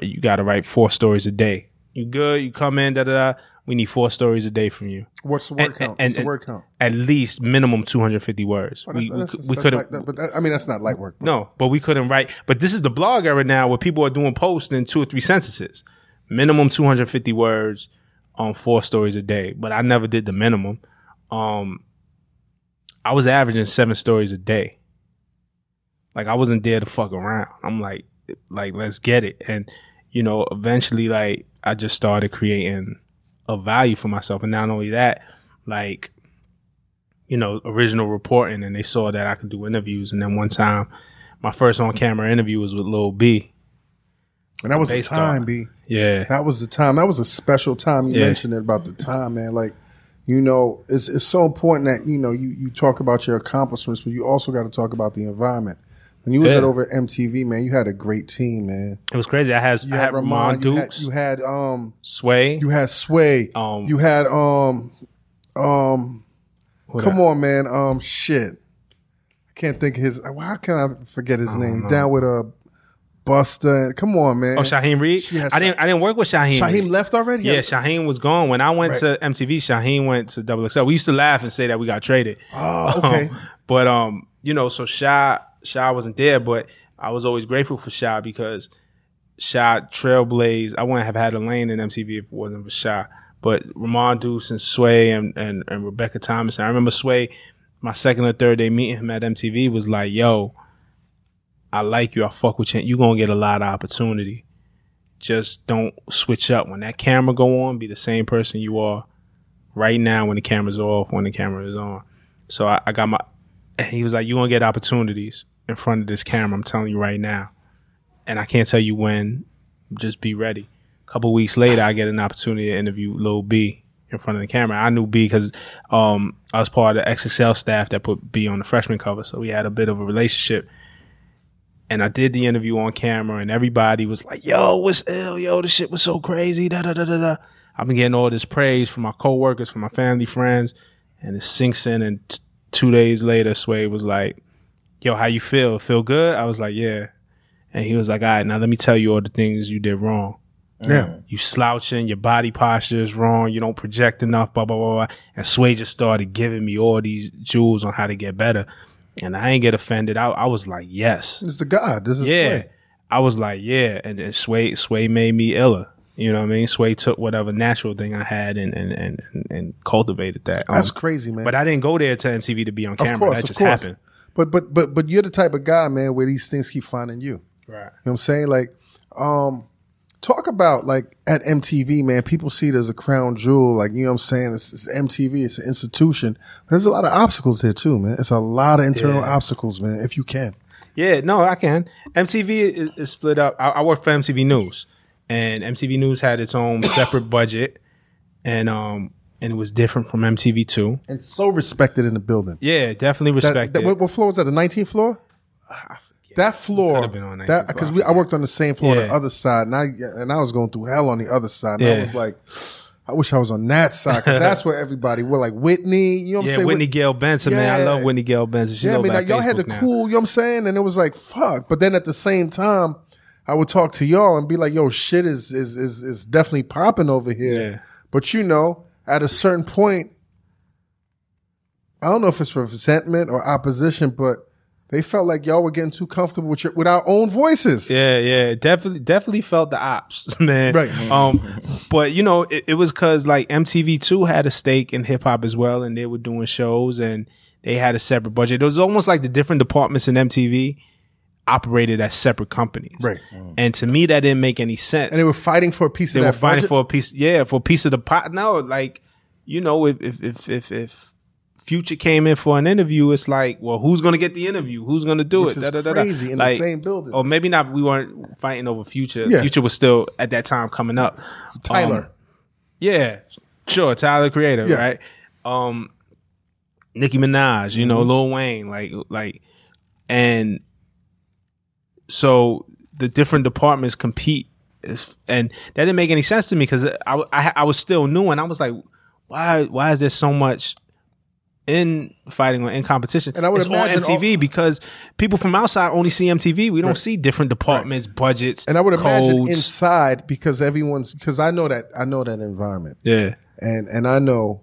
you got to write four stories a day. You good? You come in, da da da. We need four stories a day from you." What's the word and, count? And, What's the word count? At least minimum two hundred fifty words. Well, that's, we that's, we, that's, we that's couldn't. Like that, but that, I mean, that's not light work. Bro. No, but we couldn't write. But this is the blog era now, where people are doing posts in two or three sentences. Minimum two hundred fifty words on four stories a day. But I never did the minimum. Um, I was averaging seven stories a day. Like, I wasn't there to fuck around. I'm like, like, let's get it. And, you know, eventually, like, I just started creating a value for myself. And not only that, like, you know, original reporting. And they saw that I could do interviews. And then one time, my first on-camera interview was with Lil B. And that was the time, star. B. Yeah. That was the time. That was a special time. You yeah. mentioned it about the time, man. Like, you know, it's it's so important that, you know, you, you talk about your accomplishments, but you also got to talk about the environment. When you was yeah. at over at M T V, man, you had a great team, man. It was crazy. I had, I had, had Ramon Dukes. You had, you had um, Sway. You had Sway. Um, you had um um. Come I? on, man. Um, shit. I can't think of his. Why can't I forget his name? Know. Down with a. Uh, Buster. Come on, man. Oh, Shaheem Reed? I Sha- didn't I didn't work with Shaheem. Shaheem Reed. Left already? Yeah, Shaheem was gone. When I went right. to M T V, Shaheem went to X X L. We used to laugh and say that we got traded. Oh, okay. Um, but, um, you know, so Sha, Sha wasn't there, but I was always grateful for Sha because Sha trailblazed. I wouldn't have had a lane in M T V if it wasn't for Sha. But Ramon Deuce and Sway and, and, and Rebecca Thomas. And I remember Sway, my second or third day meeting him at M T V was like, yo, I like you. I fuck with you. You're going to get a lot of opportunity. Just don't switch up. When that camera go on, be the same person you are right now when the camera's off, when the camera is on. So I, I got my... And he was like, you're going to get opportunities in front of this camera. I'm telling you right now. And I can't tell you when. Just be ready. A couple of weeks later, I get an opportunity to interview Lil B in front of the camera. I knew B because um, I was part of the X X L staff that put B on the freshman cover. So we had a bit of a relationship. And I did the interview on camera, and everybody was like, yo, what's ill? Yo, this shit was so crazy. Da, da, da, da, da. I've been getting all this praise from my coworkers, from my family, friends, and it sinks in. And t- two days later, Sway was like, yo, how you feel? Feel good? I was like, yeah. And he was like, all right, now let me tell you all the things you did wrong. Yeah. You slouching, your body posture is wrong, you don't project enough, blah, blah, blah, blah. And Sway just started giving me all these jewels on how to get better. And I ain't get offended. I, I was like, yes. It's the God. This is yeah. Sway. I was like, yeah. And, and Sway Sway made me iller. You know what I mean? Sway took whatever natural thing I had and and and, and cultivated that. Um, That's crazy, man. But I didn't go there to M T V to be on camera. Of course, that just of course. happened. But but but but you're the type of guy, man, where these things keep finding you. Right. You know what I'm saying? Like, um, talk about like at M T V, man, people see it as a crown jewel. Like, you know what I'm saying? It's, it's M T V. It's an institution. There's a lot of obstacles there too, man. It's a lot of internal yeah. obstacles, man, if you can. Yeah, no, I can. M T V is, is split up. I, I worked for M T V News, and M T V News had its own separate budget, and um, and it was different from M T V two. And so respected in the building. Yeah, definitely respected. That, that, what, what floor was that? The nineteenth floor? I That floor, because I worked on the same floor yeah. on the other side, and I and I was going through hell on the other side. And yeah. I was like, I wish I was on that side, because that's where everybody were like Whitney, you know what yeah, I'm saying? Whitney Gayle Benson, yeah. man. I love Whitney Gayle Benson. She's yeah, I mean, like, y'all had the now. cool, you know what I'm saying? And it was like, fuck. But then at the same time, I would talk to y'all and be like, yo, shit is is is, is definitely popping over here. Yeah. But you know, at a certain point, I don't know if it's resentment or opposition, but they felt like y'all were getting too comfortable with your, with our own voices. Yeah, yeah, definitely, definitely felt the ops, man. Right. Um, but you know, it, it was because like M T V two had a stake in hip hop as well, and they were doing shows, and they had a separate budget. It was almost like the different departments in M T V operated as separate companies. Right. And to me, that didn't make any sense. And they were fighting for a piece. They of They were that fighting budget? for a piece. Yeah, for a piece of the pot. No, like you know, if if if if. if Future came in for an interview, it's like, well, who's going to get the interview? Who's going to do Which it? It's crazy in like, the same building. Or maybe not, we weren't fighting over Future. Yeah. Future was still, at that time, coming up. Tyler. Um, yeah, sure, Tyler, Creator, yeah. right? Um, Nicki Minaj, you mm-hmm. know, Lil Wayne, like, like, and so the different departments compete, and that didn't make any sense to me because I, I, I was still new, and I was like, why, why is there so much in fighting or in competition? And I would it's imagine on M T V all, because people from outside only see M T V. We don't right. see different departments, right. budgets, and I would codes. imagine inside because everyone's because I know that I know that environment. Yeah, and and I know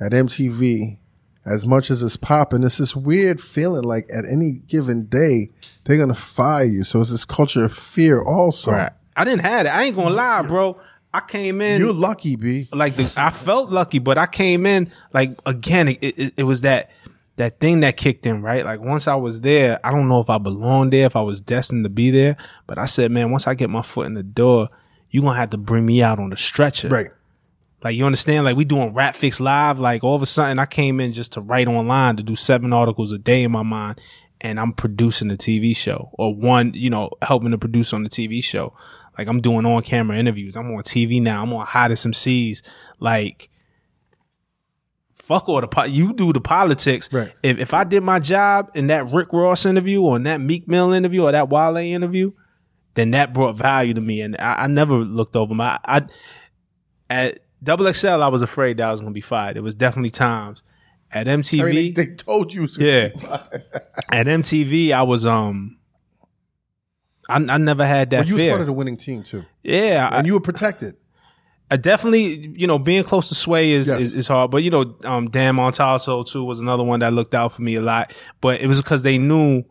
at M T V, as much as it's popping, it's this weird feeling like at any given day they're gonna fire you. So it's this culture of fear also. Right. I didn't have it. I ain't gonna lie, bro. I came in. You're lucky, B. Like the, I felt lucky, but I came in like again. It, it, it was that that thing that kicked in, right? Like once I was there, I don't know if I belonged there, if I was destined to be there, but I said, man, once I get my foot in the door, you're gonna have to bring me out on the stretcher, right? Like you understand? Like we doing Rap Fix Live. Like all of a sudden, I came in just to write online to do seven articles a day in my mind, and I'm producing a T V show or one, you know, helping to produce on the T V show. Like, I'm doing on-camera interviews. I'm on T V now. I'm on Hottest M Cs. Like, fuck all the... Po- you do the politics. Right. If if I did my job in that Rick Ross interview or in that Meek Mill interview or that Wale interview, then that brought value to me. And I, I never looked over my... I, at X X L, I was afraid that I was going to be fired. It was definitely times. At M T V... I mean, they, they told you. So yeah. At M T V, I was... um. I, I never had that well, you fear. You was part of the winning team too. Yeah. And I, you were protected. I definitely, you know, being close to Sway is, yes. is, is hard. But, you know, um, Dan Montalso too was another one that looked out for me a lot. But it was because they knew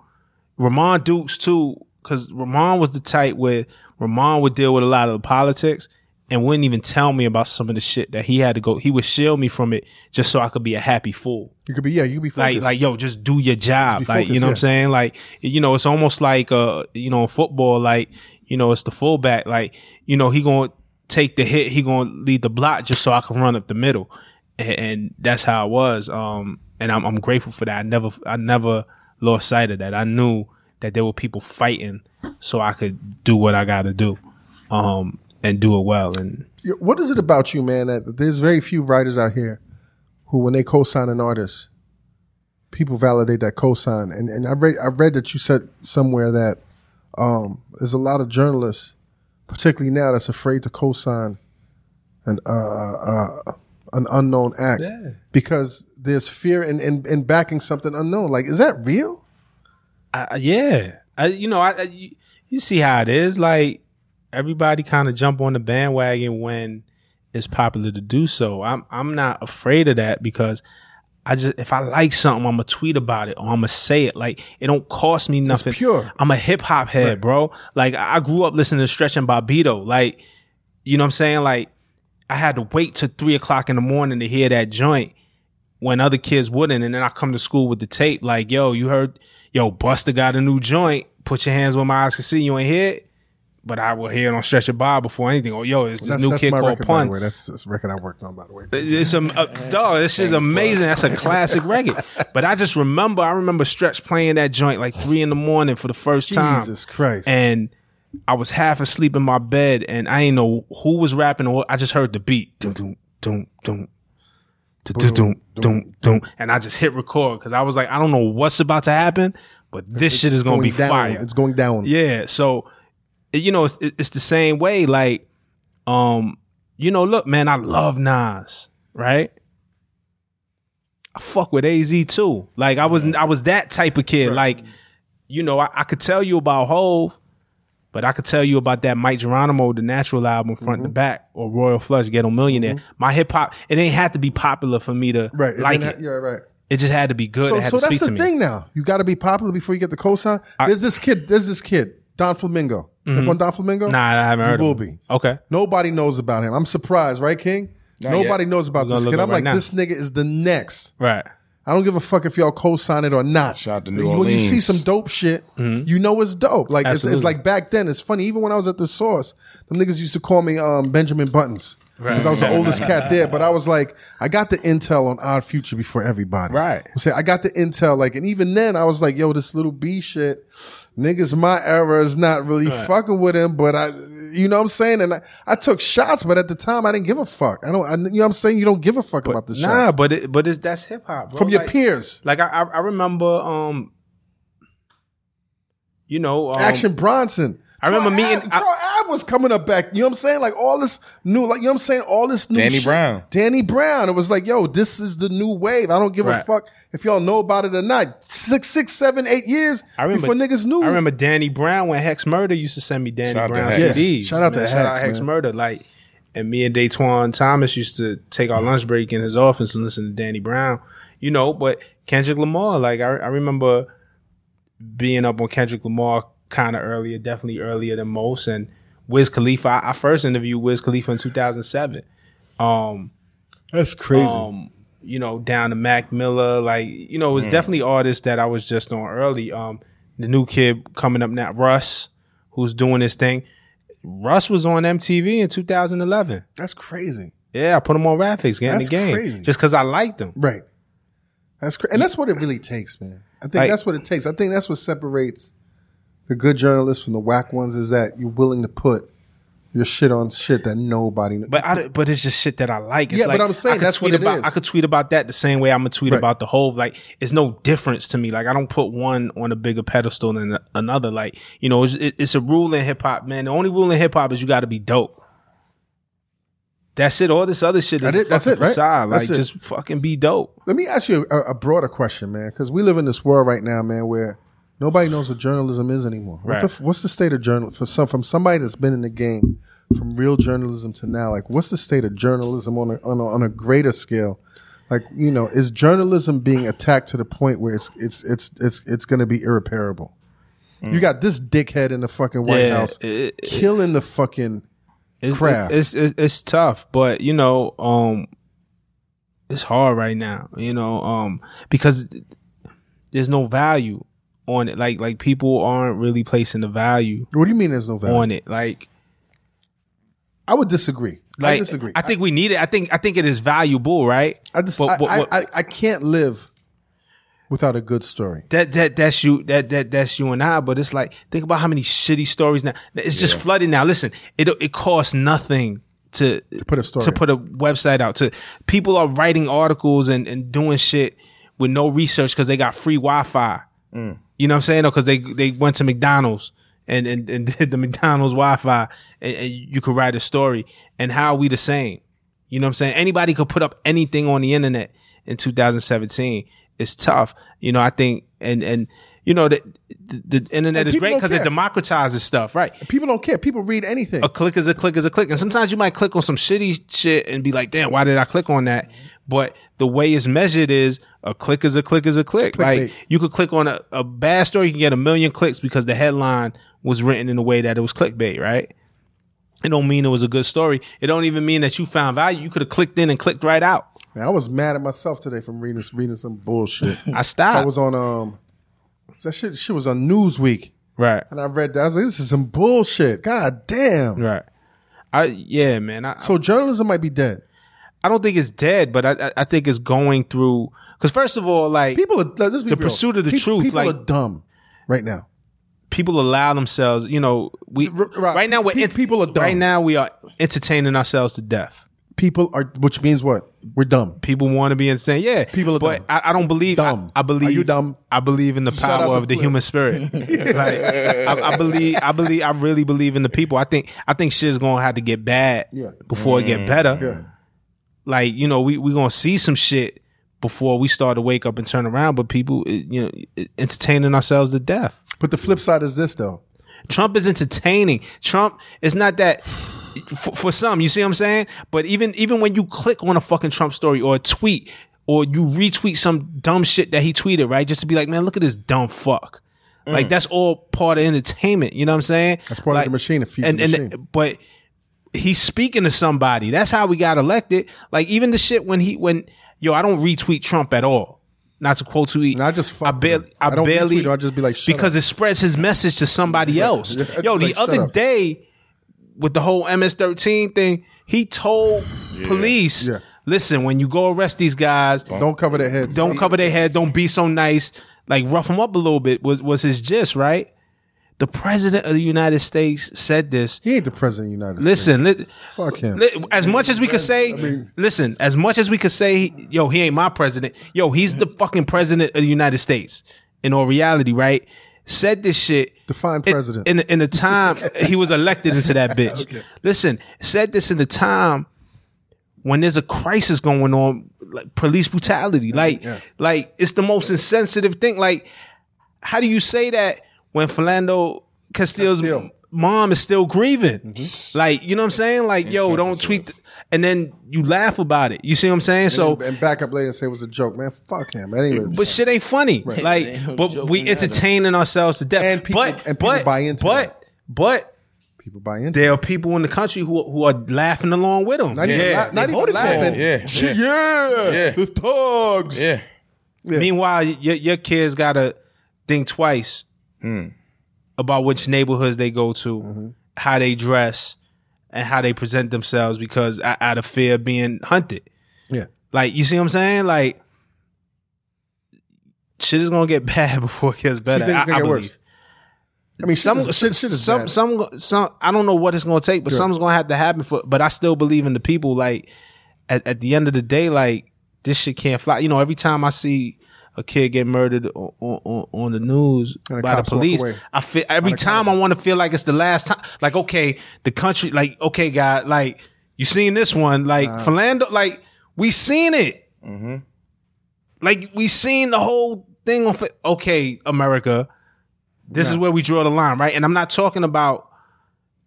Ramon Dukes too, because Ramon was the type where Ramon would deal with a lot of the politics and wouldn't even tell me about some of the shit that he had to go. He would shield me from it just so I could be a happy fool. You could be, yeah, you could be focused. Like, like yo, just do your job. You like, focused, you know yeah. what I'm saying? Like, you know, it's almost like, uh, you know, in football, like, you know, it's the fullback. Like, you know, he going to take the hit. He going to lead the block just so I can run up the middle. And, and that's how it was. Um, and I'm, I'm grateful for that. I never, I never lost sight of that. I knew that there were people fighting so I could do what I got to do. Um, and do it well. And what is it about you, man, that there's very few writers out here who, when they co-sign an artist, people validate that co-sign. And and I read I read that you said somewhere that um, there's a lot of journalists, particularly now, that's afraid to co-sign an uh, uh, an unknown act yeah. because there's fear in, in in backing something unknown. Like, is that real? I, yeah, I, you know, I, I you, you see how it is, like. Everybody kind of jump on the bandwagon when it's popular to do so. I'm I'm not afraid of that because I just if I like something, I'm gonna tweet about it or I'm gonna say it. Like it don't cost me nothing. It's pure. I'm a hip hop head, right. bro. Like I grew up listening to Stretch and Bobbito. Like you know what I'm saying? Like I had to wait till three o'clock in the morning to hear that joint when other kids wouldn't. And then I come to school with the tape. Like yo, you heard? Yo, Busta got a new joint. Put your hands where my eyes can see. You ain't hear it? But I will hear it on Stretch and Bob before anything. Oh, yo, it's this that's, new that's kid my called record, Pun. By the way. That's this record I worked on, by the way. It's a, a, dog, this is amazing. That's a classic record. But I just remember, I remember Stretch playing that joint like three in the morning for the first time. Jesus Christ. And I was half asleep in my bed and I didn't know who was rapping or what. I just heard the beat. Doom, doom, doom, doom. Doom, doom, doom, doom. And I just hit record because I was like, I don't know what's about to happen, but this it's shit is going to be down. Fire. It's going down. Yeah, so... You know, it's, it's the same way. Like, um, you know, look, man, I love Nas, right? I fuck with A Z too. Like, I was, I was that type of kid. Right. Like, you know, I, I could tell you about Hov, but I could tell you about that Mike Geronimo, The Natural album, front mm-hmm. to back, or Royal Flush, Ghetto Millionaire. Mm-hmm. My hip hop, it ain't have to be popular for me to right. like it. it. Yeah, right. It just had to be good. So, it had so to that's speak the to me. Thing now. You got to be popular before you get the cosign. I, there's this kid. There's this kid. Don Flamingo. Mm-hmm. Up on Don Flamingo? Nah, I haven't heard of him. He will be. Okay. Nobody knows about him. I'm surprised, right, King? Not Nobody yet. knows about this kid. I'm right like, now. This nigga is the next. Right. I don't give a fuck if y'all co-sign it or not. Shout out to New when Orleans. When you see some dope shit, mm-hmm. you know it's dope. Like it's, it's like back then. It's funny. Even when I was at The Source, them niggas used to call me um, Benjamin Buttons. Because right. I was the oldest cat there. But I was like, I got the intel on Odd Future before everybody. Right. So I got the intel. Like, and even then, I was like, yo, this little B shit, niggas my era is not really right. fucking with him. But I, you know what I'm saying? And I, I took shots, but at the time, I didn't give a fuck. I don't, I, you know what I'm saying? You don't give a fuck but, about the nah, shots. Nah, but, it, but it's, that's hip hop, bro. From like, your peers. Like, I, I remember, um, you know. Um, Action Bronson. I remember Troy meeting. Ab, I, Troy Ab was coming up back. You know what I'm saying? Like all this new, like, you know what I'm saying? All this new Danny shit. Brown. Danny Brown. It was like, yo, this is the new wave. I don't give right. a fuck if y'all know about it or not. Six, six, seven, eight years I remember, before niggas knew. I remember Danny Brown when Hex Murder used to send me Danny shout Brown C Ds. Yeah. Shout out to man, Hex. Shout out Hex man. Murder. Like, and me and Daytwan Thomas used to take our lunch break in his office and listen to Danny Brown. You know, but Kendrick Lamar, like, I, I remember being up on Kendrick Lamar. Kind of earlier, definitely earlier than most. And Wiz Khalifa, I, I first interviewed Wiz Khalifa in two thousand seven. Um, That's crazy. Um, you know, down to Mac Miller, like, you know, it was mm. definitely artists that I was just on early. Um, the new kid coming up now, Russ, who's doing this thing. Russ was on M T V in two thousand eleven. That's crazy. Yeah, I put him on Rapfix, getting the game. Crazy. Just because I liked him. Right. That's cra- And that's what it really takes, man. I think like, that's what it takes. I think that's what separates the good journalists from the whack ones is that you're willing to put your shit on shit that nobody knows. But I, but it's just shit that I like. It's yeah, like, but I'm saying that's what it about, is. I could tweet about that the same way I'm going to tweet right. about the whole. Like, it's no difference to me. Like, I don't put one on a bigger pedestal than another. Like, you know, it's, it, it's a rule in hip-hop, man. The only rule in hip-hop is you got to be dope. That's it. All this other shit is that that's it, right? Like, that's it. Just fucking be dope. Let me ask you a, a broader question, man, because we live in this world right now, man, where Nobody knows what journalism is anymore. Right. What the, what's the state of journalism? For some, from somebody that's been in the game, from real journalism to now, like, what's the state of journalism on a, on a, on a greater scale? Like, you know, is journalism being attacked to the point where it's it's it's it's it's going to be irreparable? Mm. You got this dickhead in the fucking White yeah, House it, it, killing the fucking it's, craft. It's, it's it's tough, but you know, um, it's hard right now. You know, um, because there's no value on it. Like like people aren't really placing the value. What do you mean there's no value on it? Like, I would disagree. Like, I disagree. I think I, we need it. I think I think it is valuable, right? I just but, I, what, I, I, I can't live without a good story. That that that's you that that that's you and I. But it's like, think about how many shitty stories now. It's yeah. just flooded now. Listen, it it costs nothing to put a story to put a website out. To people are writing articles and, and doing shit with no research because they got free Wi-Fi. Mm. You know what I'm saying? Because they they went to McDonald's. And, and and did the McDonald's Wi-Fi, and, and you could write a story. And how are we the same? You know what I'm saying? Anybody could put up anything on the internet in two thousand seventeen. It's tough. You know, I think, and, and you know, the, the, the internet is great because it democratizes stuff, right? People don't care. People read anything. A click is a click is a click. And sometimes you might click on some shitty shit and be like, damn, why did I click on that? But the way it's measured is a click is a click is a click. Clickbait. Like, you could click on a, a bad story, you can get a million clicks because the headline was written in a way that it was clickbait, right? It don't mean it was a good story. It don't even mean that you found value. You could have clicked in and clicked right out. Man, I was mad at myself today from reading reading some bullshit. I stopped. I was on um, that shit. Shit was on Newsweek, right? And I read that. I was like, this is some bullshit. God damn. Right. I yeah, man. I, so I, journalism might be dead. I don't think it's dead, but I I think it's going through. Because first of all, like, people are let's be the real. pursuit of the people, truth. People like, are dumb right now. People allow themselves, you know, we right, right now we're pe- people are dumb. Right now we are entertaining ourselves to death. People are, which means what? We're dumb. People want to be insane. Yeah, people are but dumb. But I, I don't believe dumb. I, I believe. Are you dumb? I believe in the power of the Flip. human spirit. like, I, I believe. I believe. I really believe in the people. I think. I think shit's gonna have to get bad yeah. before mm. it get better. Yeah. Like, you know, we we gonna see some shit before we start to wake up and turn around. But people, you know, entertaining ourselves to death. But the flip side is this, though. Trump is entertaining. Trump, it's not that, for, for some, you see what I'm saying? But even even when you click on a fucking Trump story or a tweet or you retweet some dumb shit that he tweeted, right? Just to be like, man, look at this dumb fuck. Mm. Like, that's all part of entertainment. You know what I'm saying? That's part like, of the machine. It feeds and, the and machine. The, but he's speaking to somebody. That's how we got elected. Like, even the shit when he, when, yo, I don't retweet Trump at all. Not to quote tweet. No, I just fuck I barely. I, I don't barely. Tweet, I just be like, shut because up. It spreads his message to somebody else. Yo, the like, other day with the whole M S thirteen thing, he told yeah. police, yeah. "Listen, when you go arrest these guys, don't, don't cover their heads. Don't cover their head. Don't be so nice. Like, rough them up a little bit." Was was his gist, right? The president of the United States said this. He ain't the president of the United listen, States. Listen, fuck him. Li- as much as we could say, I mean, listen, as much as we could say, yo, he ain't my president. Yo, he's the fucking president of the United States. In all reality, right? Said this shit. Define president. In, in, in the time he was elected into that bitch. Okay. Listen, said this in the time when there's a crisis going on, like police brutality. Like, yeah. like it's the most insensitive thing. Like, how do you say that? When Philando Castile's Castile. mom is still grieving. Mm-hmm. Like, you know what I'm saying? Like, yo, don't tweet. Th- and then you laugh about it. You see what I'm saying? And so then, And back up later and say it was a joke. Man, fuck him. That ain't but shit ain't funny. Right. Like, ain't but we entertaining either. ourselves to death. And people, but, and people but, buy into it. But, but. People buy into There it. are people in the country who who are laughing along with them. Not yeah. even, yeah. not even laughing. Yeah. Yeah. yeah. yeah. The thugs. Yeah. yeah. Meanwhile, your, your kids got to think twice. Mm. About which neighborhoods they go to, mm-hmm. how they dress, and how they present themselves because out of fear of being hunted. Yeah. Like, you see what I'm saying? Like, shit is going to get bad before it gets better. I, I get believe. Worse. I mean, some, shit, shit, shit is some, bad. Some, some, some, I don't know what it's going to take, but Good. something's going to have to happen. For, but I still believe in the people. Like, at, at the end of the day, like, this shit can't fly. You know, every time I see a kid get murdered on, on, on the news the by the police. I feel every time I want to feel like it's the last time. Like, okay, the country. Like, okay, guy. Like, you seen this one? Like, uh-huh. Philando. Like, we seen it. Mm-hmm. Like, we seen the whole thing on. Okay, America, This right. is where we draw the line, right? And I'm not talking about,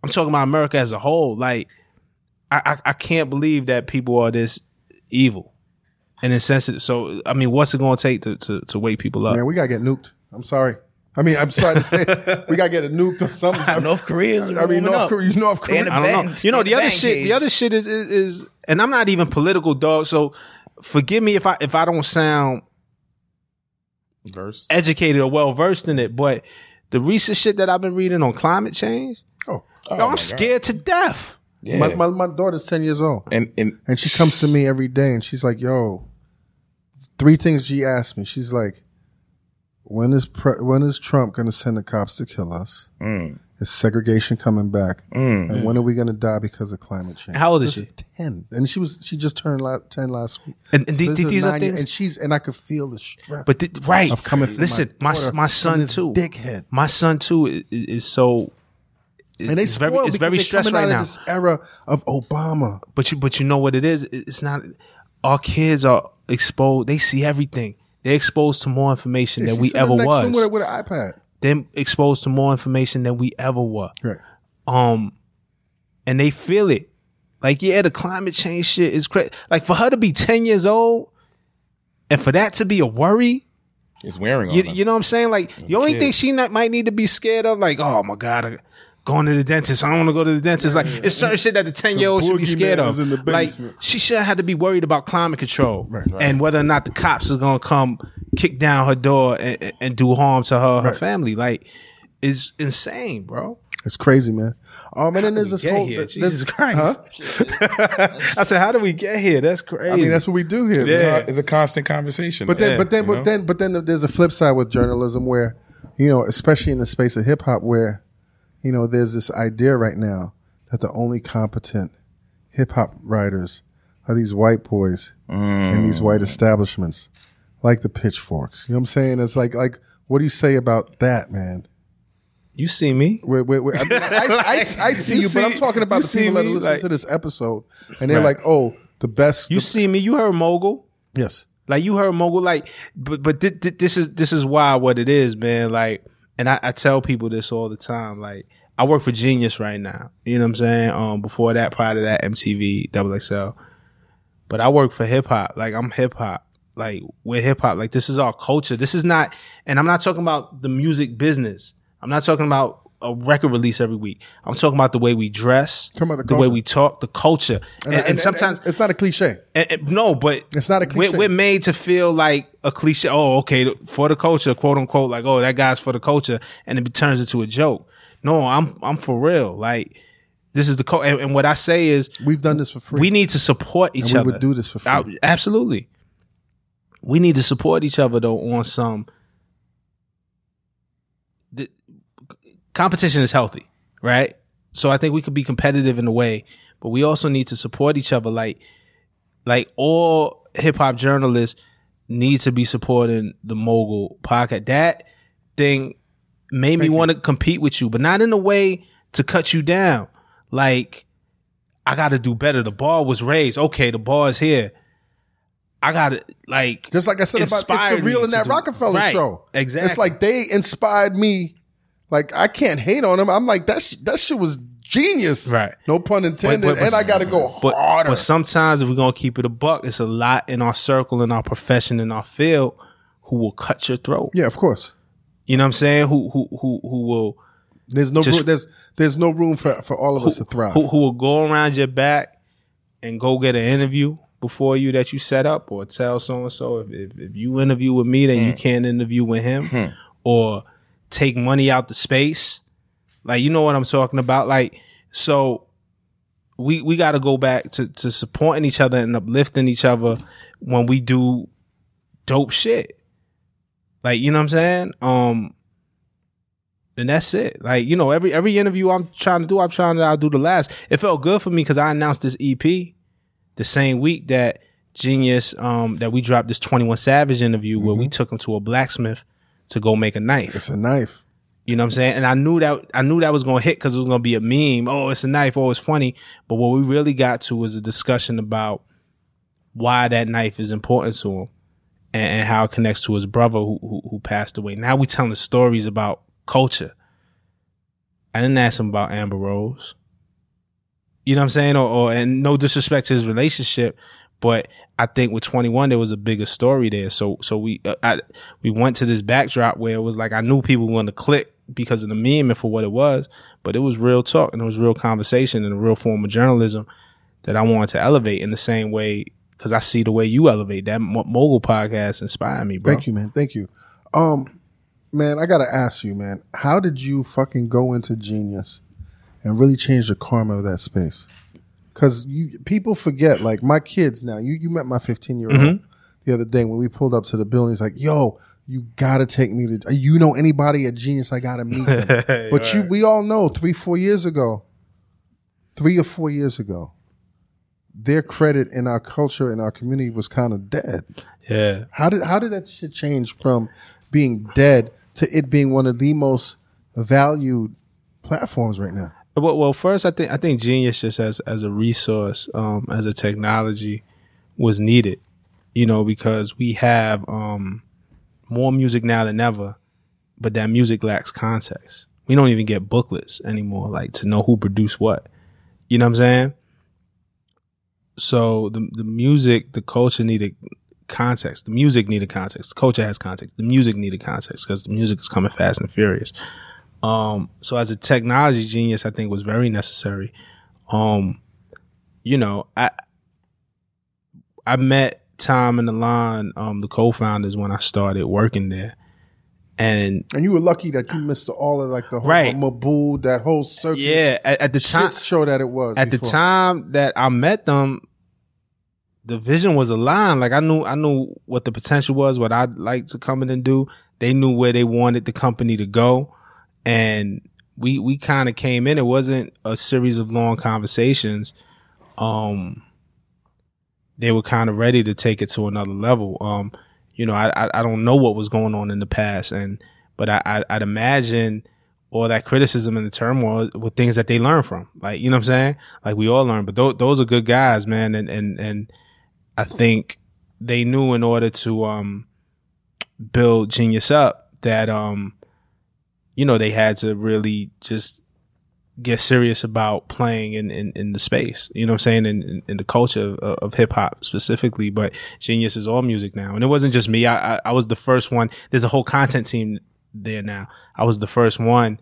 I'm talking about America as a whole. Like, I, I, I can't believe that people are this evil and insensitive. So, I mean, what's it going to take to, to, to wake people up? Man, we got to get nuked. I'm sorry. I mean, I'm sorry to say, we gotta get a nuke or something. North Korea. I mean, North Korea. North Korea. I don't know. You know, the other shit. The other shit is, is is, and I'm not even political, dog. So, forgive me if I if I don't sound versed, educated, or well versed in it. But the recent shit that I've been reading on climate change. Oh, oh yo, I'm scared God. to death. Yeah. My, my my daughter's ten years old, and, and and she comes to me every day, and she's like, "Yo, three things she asked me." She's like, When is pre- when is Trump going to send the cops to kill us? Mm. Is segregation coming back? Mm. And when are we going to die because of climate change? How old is she? Ten, and she was she just turned ten last week. And, and so th- these are things, year, and she's and I could feel the stress. But th- right, of coming. From Listen, my my, my son too, dickhead. My son too is, is so. Is, and they it's very, it's very stressed right out now. Of this era of Obama, but you but you know what it is? It's not. Our kids are exposed. They see everything. They're exposed to more information yeah, than we ever was. With, with an iPad. They're exposed to more information than we ever were. Right. Um, and they feel it. Like, yeah, the climate change shit is crazy. Like, for her to be ten years old and for that to be a worry. It's wearing on you, you know what I'm saying? Like, That's the only thing she not, might need to be scared of, like, oh, my God, I, going to the dentist. I don't want to go to the dentist. Like, it's certain shit that the ten-year-old should be scared of. Like, she should have had to be worried about climate control right, right. and whether or not the cops are going to come kick down her door and, and do harm to her or her right. family. Like, it's insane, bro. It's crazy, man. Um, and then there's this whole... Th- Jesus this, Christ. Huh? I said, how do we get here? That's crazy. I mean, that's what we do here. Yeah. It's, a, it's a constant conversation. But then, yeah, but, then, but, then, but then there's a flip side with journalism where, you know, especially in the space of hip-hop where... You know, there's this idea right now that the only competent hip-hop writers are these white boys mm. and these white establishments, like the pitchforks. You know what I'm saying? It's like, like, what do you say about that, man? You see me. Wait, wait, wait. I, mean, I, like, I, I see you, you see, but I'm talking about the people me, that listen like, to this episode, and they're right. like, oh, the best. You the, see me. You heard Mogul. Yes. Like, you heard Mogul. Like, but but th- th- this is this is why what it is, man. Like. And I, I tell people this all the time. Like, I work for Genius right now. You know what I'm saying? Um, before that, prior to that, M T V, X X L. But I work for hip hop. Like, I'm hip hop. Like, we're hip hop. Like, this is our culture. This is not, and I'm not talking about the music business. I'm not talking about a record release every week. I'm talking about the way we dress, the, the way we talk, the culture. And, and, and, and sometimes. And it's not a cliche. And, and, no, but. It's not a cliche. We're, we're made to feel like. A cliche, oh, okay, for the culture, quote unquote, like, oh, that guy's for the culture, and it turns into a joke. No, I'm I'm for real. Like, this is the culture. And, and what I say is, we've done this for free. We need to support each and we other. We would do this for free. I, absolutely. We need to support each other, though, on some. The, competition is healthy, right? So I think we could be competitive in a way, but we also need to support each other. Like, like all hip hop journalists. Need to be supporting the Mogul podcast. That thing made Thank me want to compete with you, but not in a way to cut you down. Like, I got to do better. The bar was raised. Okay, the bar is here. I got to, like, just like I said about it's The Real and that do, Rockefeller right, show. Exactly. It's like they inspired me. Like, I can't hate on them. I'm like, that sh- that shit was genius. Right. No pun intended. But, but, but, and I got to go but, harder. But sometimes if we're going to keep it a buck, it's a lot in our circle, in our profession, in our field who will cut your throat. Yeah, of course. You know what I'm saying? Who who who, who will... There's no, just, room, there's, there's no room for, for all of who, us to thrive. Who, who will go around your back and go get an interview before you that you set up or tell so-and-so if, if, if you interview with me, then mm. you can't interview with him mm. or... Take money out the space. Like, you know what I'm talking about. Like, so we we got to go back to, to supporting each other and uplifting each other when we do dope shit. Like, you know what I'm saying? Um, and that's it. Like, you know, every every interview I'm trying to do, I'm trying to I'll do the last. It felt good for me because I announced this E P the same week that Genius, um, that we dropped this twenty-one Savage interview mm-hmm. where we took him to a blacksmith. To go make a knife. It's a knife. You know what I'm saying? And I knew that I knew that was gonna hit because it was gonna be a meme. Oh, it's a knife. Oh, it's funny. But what we really got to was a discussion about why that knife is important to him and, and how it connects to his brother who, who who passed away. Now we're telling stories about culture. I didn't ask him about Amber Rose. You know what I'm saying? Or, or and no disrespect to his relationship, but I think with twenty-one there was a bigger story there. So so we uh, I, we went to this backdrop where it was like I knew people were going to click because of the meme and for what it was, but it was real talk and it was real conversation and a real form of journalism that I wanted to elevate in the same way, because I see the way you elevate. That Mogul podcast inspired me, bro. Thank you, man. Thank you. Um, man, I got to ask you, man, how did you fucking go into Genius and really change the karma of that space? Because you people forget, like my kids now, you, you met my fifteen-year-old mm-hmm. the other day when we pulled up to the building. He's like, yo, you got to take me to, you know anybody at Genius, I got to meet them. But right. you, we all know three, four years ago, three or four years ago, their credit in our culture and our community was kind of dead. Yeah. How did how did that shit change from being dead to it being one of the most valued platforms right now? Well, well first, I think I think Genius just as as a resource, um, as a technology, was needed. You know, because we have um, more music now than ever, but that music lacks context. We don't even get booklets anymore, like to know who produced what. You know what I'm saying? So the the music, the culture needed context. The music needed context. The culture has context. The music needed context because the music is coming fast and furious. Um, so as a technology, Genius, I think, was very necessary. Um, you know, I I met Tom and Alon, um, the co-founders, when I started working there. And and you were lucky that you missed all of like the whole right. Mogul, that whole circus. Yeah, at, at the time, show that it was at before. The time that I met them, the vision was aligned. Like I knew, I knew what the potential was, what I'd like to come in and do. They knew where they wanted the company to go, and we we kind of came in. It wasn't a series of long conversations. Um, they were kind of ready to take it to another level. Um. You know, I I don't know what was going on in the past, and but I, I I'd imagine all that criticism and the turmoil were things that they learned from. Like, you know what I'm saying? Like we all learn, but th- those are good guys, man, and and and I think they knew in order to um build Genius up that um you know they had to really just get serious about playing in, in, in the space, you know what I'm saying, in, in, in the culture of, of hip-hop specifically, but Genius is all music now. And it wasn't just me. I, I, I was the first one. There's a whole content team there now. I was the first one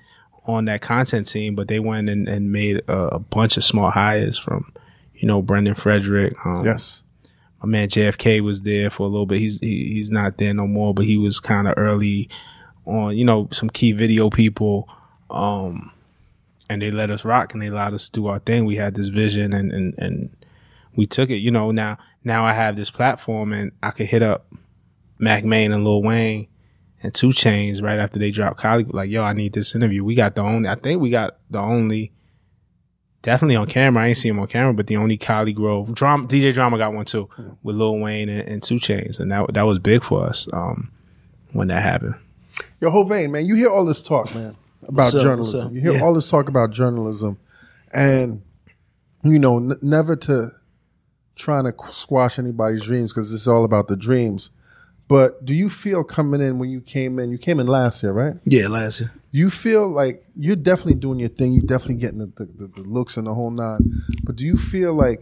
on that content team, but they went and, and made a, a bunch of smart hires from, you know, Brendan Frederick. Um, yes. My man J F K was there for a little bit. He's he, he's not there no more, but he was kind of early on, you know, some key video people. Um And they let us rock and they allowed us to do our thing. We had this vision and, and, and we took it. You know, now now I have this platform and I could hit up Mac Main and Lil Wayne and two Chainz right after they dropped Collie. Like, yo, I need this interview. We got the only, I think we got the only, definitely on camera. I ain't seen him on camera, but the only Collie Grove. Drama, D J Drama got one too with Lil Wayne and, and two Chainz. And that that was big for us um, when that happened. Yo, Hovain, man, you hear all this talk, man. About so, journalism. So, you hear yeah. all this talk about journalism and, you know, n- never to trying to squash anybody's dreams because this is all about the dreams. But do you feel coming in when you came in, you came in last year, right? Yeah, last year. You feel like you're definitely doing your thing. You're definitely getting the, the, the looks and the whole nine. But do you feel like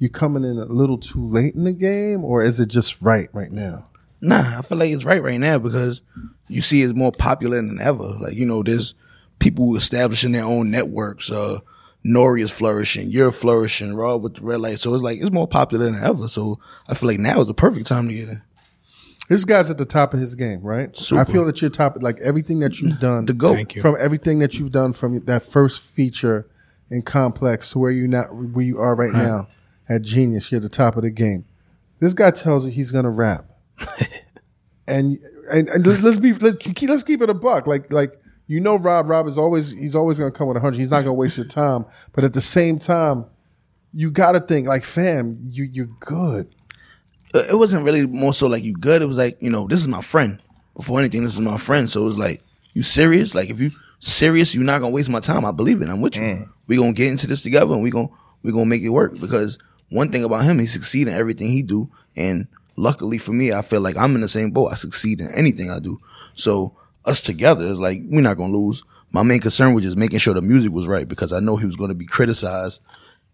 you're coming in a little too late in the game or is it just right right now? Nah, I feel like it's right right now because you see it's more popular than ever. Like, you know, there's people establishing their own networks. Uh, Nori is flourishing. You're flourishing. Rob with the red light. So it's like it's more popular than ever. So I feel like now is the perfect time to get in. This guy's at the top of his game, right? Super. I feel that you're top, like everything that you've done. The GOAT. Thank you. From everything that you've done from that first feature in Complex to where, you're not, where you are right, right now at Genius. You're at the top of the game. This guy tells you he's going to rap. and, and and let's be let's keep, let's keep it a buck. Like like you know, Rob Rob is always he's always gonna come with a hundred. He's not gonna waste your time. But at the same time, you gotta think like, fam, you you're good. It wasn't really more so like you good. It was like, you know, this is my friend. Before anything, this is my friend. So it was like, you serious? Like if you serious, you're not gonna waste my time. I believe it. I'm with you. Mm. We gonna get into this together and we gonna we gonna make it work because one thing about him, he succeed in everything he do and. Luckily for me, I feel like I'm in the same boat. I succeed in anything I do. So us together, it's like, we're not going to lose. My main concern was just making sure the music was right, because I know he was going to be criticized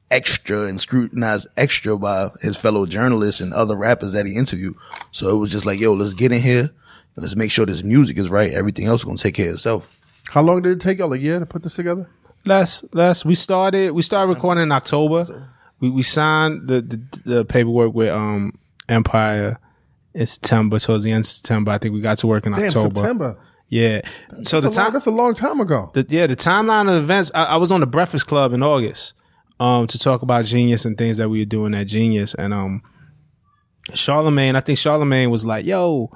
extra and scrutinized extra by his fellow journalists and other rappers that he interviewed. So it was just like, yo, let's get in here and let's make sure this music is right. Everything else is going to take care of itself. How long did it take y'all, a year to put this together? Last, last, we started, we started recording in October. We we signed the, the, the paperwork with um Empire in September, towards the end of September. I think we got to work in Damn, October. September. Yeah. That's so the time, long, that's a long time ago. The, yeah, the timeline of events, I, I was on the Breakfast Club in August um to talk about Genius and things that we were doing at Genius. And um Charlamagne, I think Charlamagne was like, yo,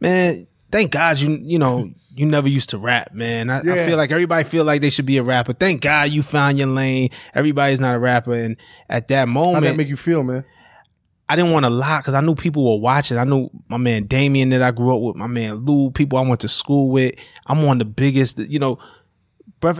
man, thank God you you know you never used to rap, man. I, yeah. I feel like everybody feel like they should be a rapper. Thank God you found your lane. Everybody's not a rapper. And at that moment, how did that make you feel, man? I didn't want to lie because I knew people were watching. I knew my man Damien that I grew up with, my man Lou, people I went to school with. I'm one of the biggest, you know,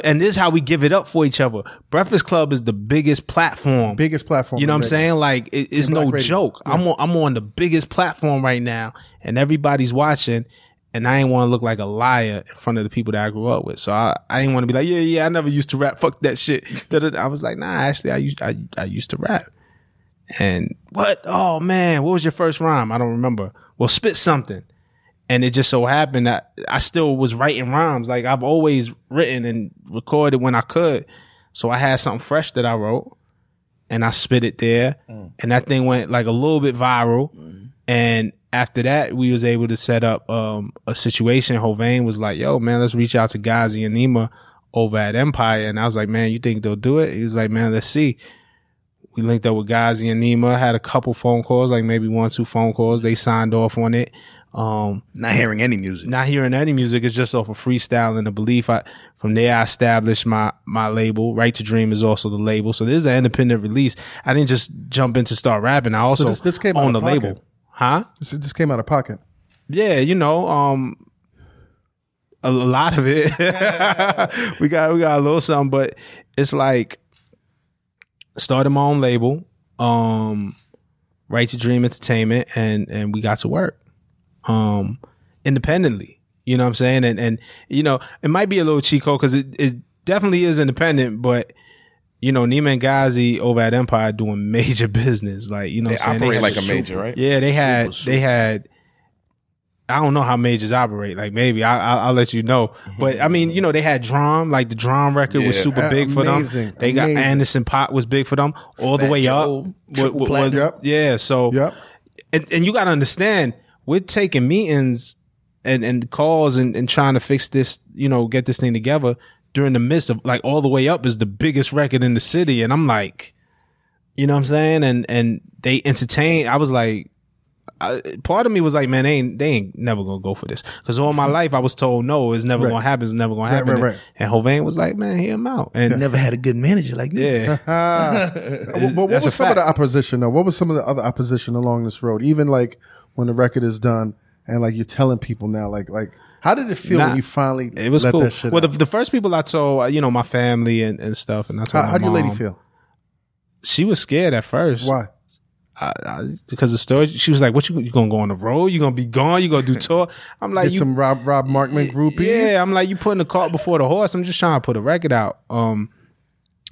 and this is how we give it up for each other. Breakfast Club is the biggest platform. Biggest platform. You know what I'm saying? Like, it, it's no joke. Yeah. I'm on, I'm on the biggest platform right now, and everybody's watching. And I ain't want to look like a liar in front of the people that I grew up with. So I, I didn't want to be like, yeah, yeah, I never used to rap. Fuck that shit. I was like, nah, actually, I used, I, I used to rap. And what? Oh, man, what was your first rhyme? I don't remember. Well, spit something. And it just so happened that I still was writing rhymes. Like, I've always written and recorded when I could. So I had something fresh that I wrote. And I spit it there. Mm. And that thing went like a little bit viral. Mm. And after that, we was able to set up um, a situation. Hovain was like, yo, man, let's reach out to Ghazi and Nima over at Empire. And I was like, man, you think they'll do it? He was like, man, let's see. We linked up with Ghazi and Nima, had a couple phone calls, like maybe one or two phone calls. They signed off on it. Um, not hearing any music. Not hearing any music. It's just off of freestyle and the belief. I, from there, I established my my label. Right to Dream is also the label. So there's an independent release. I didn't just jump in to start rapping. I also so this, this came own the pocket. label. Huh? This just came out of pocket. Yeah, you know, um, a lot of it. we got we got a little something, but it's like started my own label, um, Right to Dream Entertainment, and and we got to work um, independently. You know what I'm saying? And and you know, it might be a little cheat code because it it definitely is independent, but. You know, Nima and Ghazi over at Empire doing major business. Like, you know, they what I'm saying? operate they like a major, right? Yeah, they had, super, super. they had. I don't know how majors operate. Like, maybe I, I, I'll let you know. Mm-hmm. But I mean, you know, they had Drum. Like the Drum record yeah. was super uh, big for amazing, them. They amazing. got Anderson Pot was big for them all Fat the way Joe, up. Triple was, was, yep. Yeah, so yep. and and you got to understand, we're taking meetings and and calls and and trying to fix this. You know, get this thing together. During the midst of, like, All the Way Up is the biggest record in the city. And I'm like, you know what I'm saying? And and they entertain. I was like, I, part of me was like, man, they ain't, they ain't never going to go for this. Because all my life I was told, no, it's never right. going to happen. It's never going right, to happen. Right, right. And, and Hovain was like, man, hear him out. And yeah. never had a good manager like you. Yeah. But what That's was some fact. of the opposition, though? What was some of the other opposition along this road? Even, like, when the record is done and, like, you're telling people now, like, like, how did it feel nah, when you finally it was let cool. that shit Well, the, the first people I told, you know, my family and, and stuff, and I told How did your lady feel? She was scared at first. Why? I, I, because the story, she was like, what, you, you going to go on the road? You going to be gone? You going to do tour? I'm like, Get you, some Rob, Rob Markman groupies? Yeah, I'm like, you putting the cart before the horse. I'm just trying to put a record out. Um,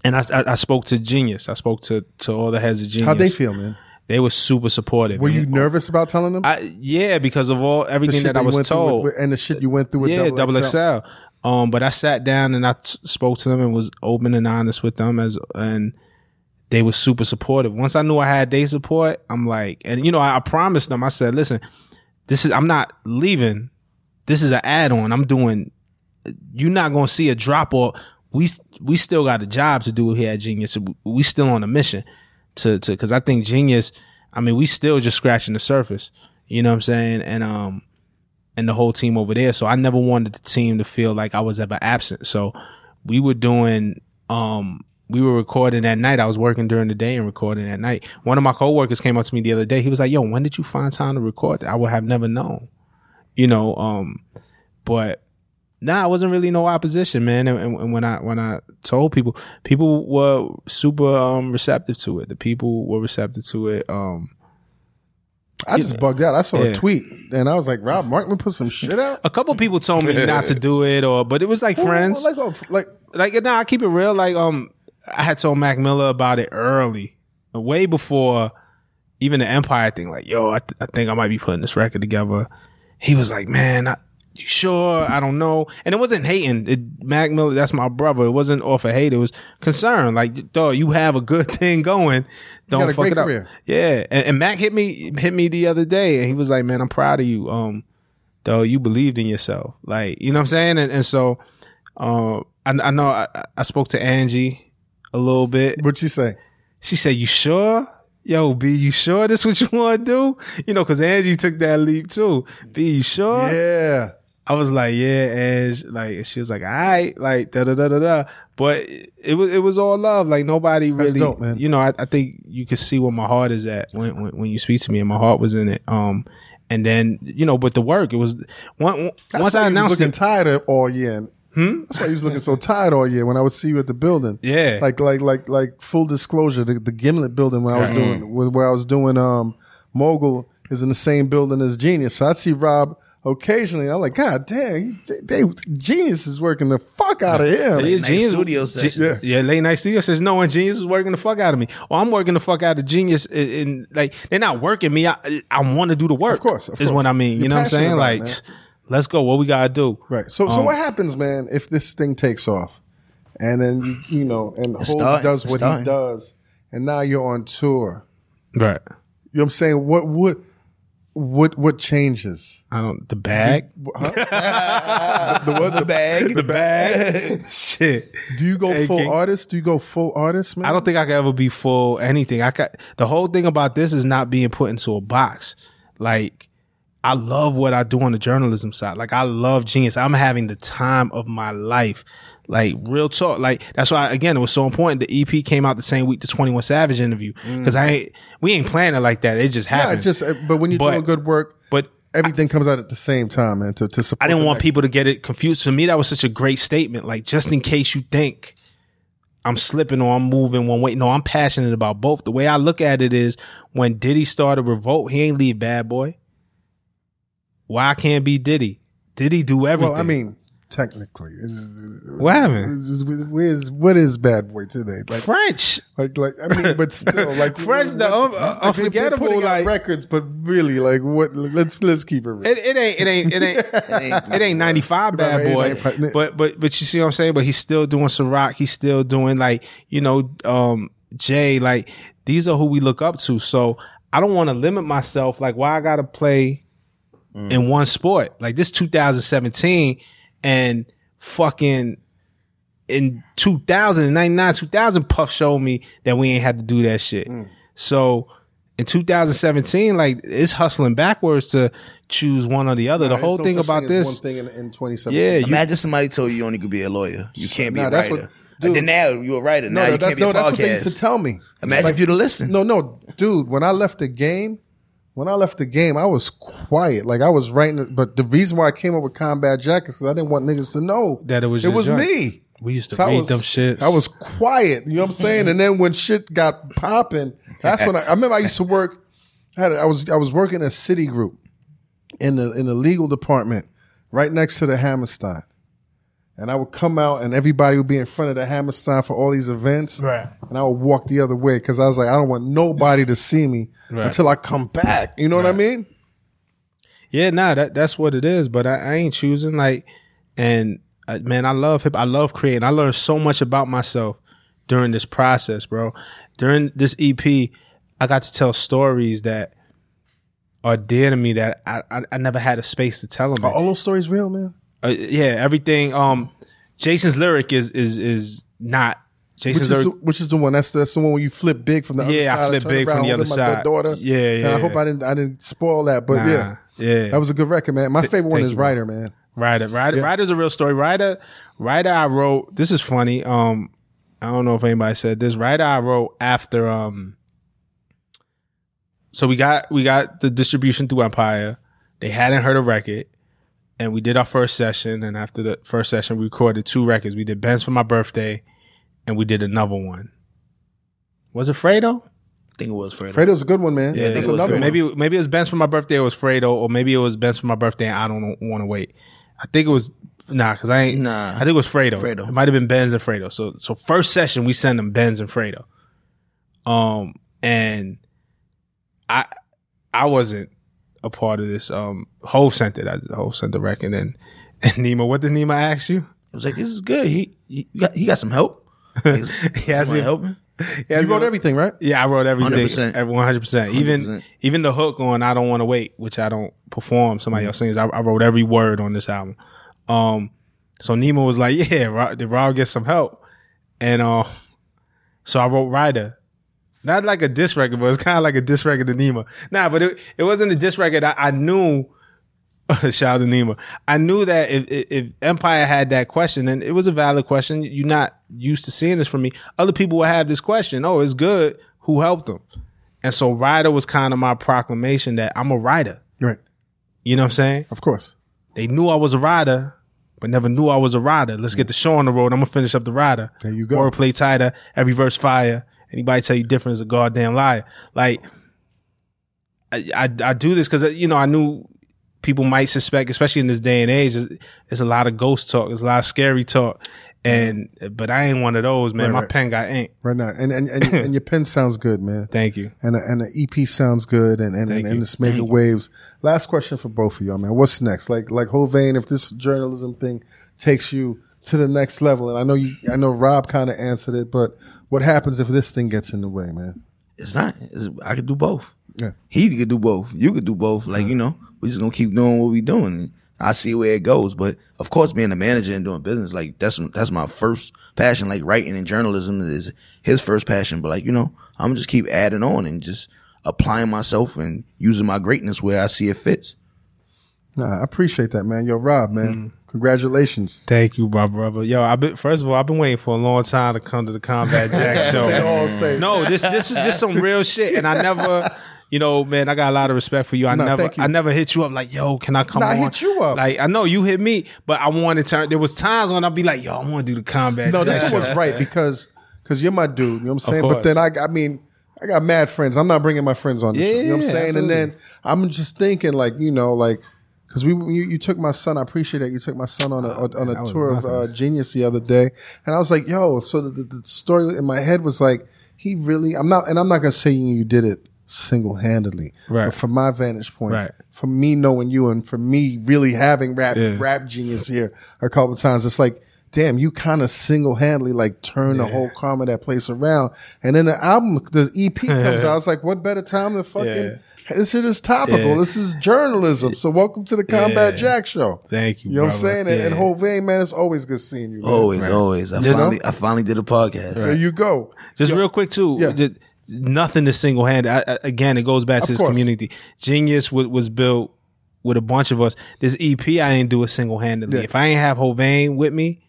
And I, I, I spoke to Genius. I spoke to, to all the heads of Genius. How'd they feel, man? They were super supportive. Were you nervous about telling them? I, yeah, because of all everything that I was told. With, and the shit you went through with yeah, double X L. Um, but I sat down and I t- spoke to them and was open and honest with them. as And they were super supportive. Once I knew I had their support, I'm like, and you know, I, I promised them, I said, listen, this is I'm not leaving. This is an add-on. I'm doing, you're not going to see a drop off. We, we still got a job to do here at Genius. We still on a mission. To to because I think Genius, I mean, we still just scratching the surface, you know what I'm saying, and um and the whole team over there. So I never wanted the team to feel like I was ever absent. So we were doing um we were recording at night. I was working during the day and recording at night. One of my coworkers came up to me the other day. He was like, "Yo, when did you find time to record? I would have never known," you know. Um, but nah, I wasn't really no opposition, man. And, and when I when I told people, people were super um, receptive to it. The people were receptive to it. Um, I just bugged out. I saw yeah. a tweet and I was like, Rob Markman put some shit out? A couple people told me not to do it, or but it was like well, friends. Well, like, like, like, nah, I keep it real. Like, um, I had told Mac Miller about it early, way before even the Empire thing. Like, yo, I, th- I think I might be putting this record together. He was like, man, I, you sure? I don't know. And it wasn't hating. It, Mac Miller, that's my brother. It wasn't off of hate. It was concern. Like, dog, you have a good thing going. Don't fuck it up. Career. Yeah. And, and Mac hit me hit me the other day, and he was like, man, I'm proud of you. Um, dog, you believed in yourself. Like, you know what I'm saying? And, and so uh, I, I know I, I spoke to Angie a little bit. What'd she say? She said, you sure? Yo, B, you sure this what you want to do? You know, because Angie took that leap too. B, you sure? Yeah. I was like, yeah, Ange. Like, she was like, all right, like, da da da da da. But it was it was all love. Like, nobody really, that's dope, man. You know, I, I think you could see where my heart is at when, when when you speak to me, and my heart was in it. Um, and then you know, but the work, it was one, that's once I announced was looking it, tired all year. Hmm? That's why he was looking so tired all year when I would see you at the building. Yeah, like like like like full disclosure, the, the Gimlet building where I was mm. doing where I was doing um Mogul is in the same building as Genius, so I'd see Rob occasionally. I'm like, God dang, they, they, Genius is working the fuck out of him. Late like, night Genius, studio sessions. G- yeah. yeah, late night studio sessions. No, and Genius was working the fuck out of me. Or I'm working the fuck out of Genius. And, and like, they're not working me. I, I want to do the work. Of course, of course. Is what I mean. You're you know what I'm saying? Like, it, let's go. What we gotta do? Right. So, um, so what happens, man, if this thing takes off, and then you know, and Hov does what he does, and now you're on tour, right? You know what I'm saying? What would What what changes? I don't. The bag. Do, huh? the, the, what, the, the bag. The bag. Shit. Do you go hey, full gang. artist? Do you go full artist, man? I don't think I could ever be full anything. I got the whole thing about this is not being put into a box. Like, I love what I do on the journalism side. Like, I love Genius. I'm having the time of my life. Like, real talk. Like, that's why, again, it was so important. The E P came out the same week the twenty-one Savage interview. Because I ain't, we ain't planning it like that. It just happened. Yeah, just, but when you're but, doing good work, but everything I, comes out at the same time, man, to, to support. I didn't want next. people to get it confused. To me, that was such a great statement. Like, just in case you think I'm slipping or I'm moving one way. No, I'm passionate about both. The way I look at it is, when Diddy started Revolt, he ain't leave Bad Boy. Why can't be Diddy? Diddy do everything. Well, I mean, technically, it's, what happened? It's, it's, what is Bad Boy today? Like, French, like, like I mean, but still, like French, the um, like, unforgettable, like records, but really, like, what? Let's let's keep it real. It, it ain't, it ain't, it ain't, it ain't ninety-five Bad Boy, but but but you see what I'm saying? But he's still doing Ciroc. He's still doing, like, you know, um, Jay. Like, these are who we look up to. So I don't want to limit myself. Like, why I gotta play Mm. in one sport? Like, this two thousand seventeen and fucking in two thousand ninety-nine, two thousand Puff showed me that we ain't had to do that shit. Mm. So in two thousand seventeen, like, it's hustling backwards to choose one or the other. Nah, the whole no thing about thing this, one thing in, in twenty seventeen. Yeah, you, imagine somebody told you you only could be a lawyer, you can't be nah, a writer. That's what, dude, then now you're a writer. Now no, you that, can't be no, a podcast. That's what they used to tell me. Imagine like, if you'd have listened. No, no, dude. When I left the game. When I left the game, I was quiet. Like, I was writing, but the reason why I came up with Combat Jack is because I didn't want niggas to know that it was it was job. me. We used to so read was, them shits. I was quiet. You know what I'm saying? And then when shit got popping, that's when I, I remember I used to work. I, had, I was I was working at Citigroup in the in the legal department, right next to the Hammerstein. And I would come out, and everybody would be in front of the Hammerstein for all these events. Right. And I would walk the other way because I was like, I don't want nobody to see me right. until I come back. You know right. what I mean? Yeah, nah, that that's what it is. But I, I ain't choosing. Like, and uh, man, I love hip. I love creating. I learned so much about myself during this process, bro. During this E P, I got to tell stories that are dear to me that I I, I never had a space to tell them. Are all those stories real, man? Uh, yeah, everything. Um, Jason's lyric is is is not Jason's which is lyric. The, which is the one that's the, that's the one where you flip big from the other yeah, side. Yeah, I flip big around, from the other side. Daughter. Yeah, yeah, yeah. I hope I didn't I didn't spoil that, but nah, yeah, yeah, that was a good record, man. My Th- favorite one is Ryder, man. Ryder, Ryder, yeah. Ryder's a real story. Ryder, Ryder, I wrote. This is funny. Um, I don't know if anybody said this. Ryder, I wrote after. Um, so we got we got the distribution through Empire. They hadn't heard a record. And we did our first session, and after the first session, we recorded two records. We did Benz for my birthday, and we did another one. Was it Fredo? think it was Fredo. Fredo's a good one, man. Yeah, yeah, I think it was another one. Maybe maybe it was Ben's for my birthday. It was Fredo, or maybe it was Ben's for my birthday. And I don't want to wait. I think it was nah, cause I ain't. Nah, I think it was Fredo. Fredo. It might have been Ben's and Fredo. So so first session we send them Ben's and Fredo. Um and I I wasn't a part of this. Um, Hov sent it. I Hov sent the record, and and Nima. What did Nima ask you? I was like, this is good. He he got, he got some help. Like, he asked me help. He you wrote everything, right? Yeah, I wrote everything. one hundred percent. one hundred percent. Even even the hook on "I Don't Want to Wait," which I don't perform. Somebody mm-hmm. else sings. I, I wrote every word on this album. Um, so Nima was like, "Yeah, Rob, did Rob get some help?" And uh, so I wrote "Rider." Not like a diss record, but it's kind of like a diss record to Nima. Nah, but it, it wasn't a diss record. I, I knew, shout out to Nima. I knew that if, if Empire had that question, and it was a valid question, you're not used to seeing this from me. Other people would have this question. Oh, it's good. Who helped them? And so Rider was kind of my proclamation that I'm a writer. Right. You know what I'm saying? Of course. They knew I was a writer, but never knew I was a rider. Let's get the show on the road. I'm going to finish up the rider. There you go. Wordplay tighter. Every verse fire. Anybody tell you different is a goddamn liar. Like, I I, I do this because, you know, I knew people might suspect, especially in this day and age, there's a lot of ghost talk. There's a lot of scary talk. And but I ain't one of those, man. Right, My right. pen got ink. Right now. And and, and, and your pen sounds good, man. Thank you. And a, and the E P sounds good. And and, and, and it's making waves. Last question for both of y'all, man. What's next? Like, like Hovain, if this journalism thing takes you to the next level, and I know you, I know Rob kind of answered it, but what happens if this thing gets in the way, man? It's not. It's, I could do both. Yeah, he could do both. You could do both. Like mm-hmm. you know, we're just gonna keep doing what we're doing. I see where it goes, but of course, being a manager and doing business, like that's that's my first passion. Like writing and journalism is his first passion. But like you know, I'm just keep adding on and just applying myself and using my greatness where I see it fits. Nah, I appreciate that, man. Yo, Rob, man. Mm-hmm. Congratulations. Thank you, my brother. Yo, I've been, first of all, I've been waiting for a long time to come to the Combat Jack Show. They all say no, this this is just some real shit. And I never, you know, man, I got a lot of respect for you. I no, never you. I never hit you up like, yo, can I come nah, on? I hit you up. Like, I know you hit me, but I wanted to, there was times when I'd be like, yo, I want to do the Combat no, Jack Show. No, this was right because because you're my dude. You know what I'm saying? But then, I I mean, I got mad friends. I'm not bringing my friends on the yeah, show. You know what I'm saying? Absolutely. And then I'm just thinking like, you know, like, because we, you, you took my son. I appreciate that you took my son on a on a tour of uh, Genius the other day, and I was like, "Yo!" So the, the story in my head was like, "He really." I'm not, and I'm not gonna say you did it single handedly, right? But from my vantage point, right. From me knowing you, and from me really having rap yeah. rap Genius here a couple of times, it's like, damn, you kind of single handedly like turn yeah. the whole karma that place around, and then the album, the E P comes out. I was like, "What better time than fucking." Yeah. This shit is topical. Yeah. This is journalism. So welcome to the Combat yeah. Jack Show. Thank you. You know brother. What I'm saying? Yeah. And Hovain, man, it's always good seeing you. Man. Always, right. always. I finally, know? I finally did a podcast. Right. There you go. Just Yo. Real quick too. Yeah. Just, nothing to single hand. I, I, again, it goes back to this community. Genius w- was built with a bunch of us. This E P, I didn't do it single handedly. Yeah. If I ain't have Hovain with me,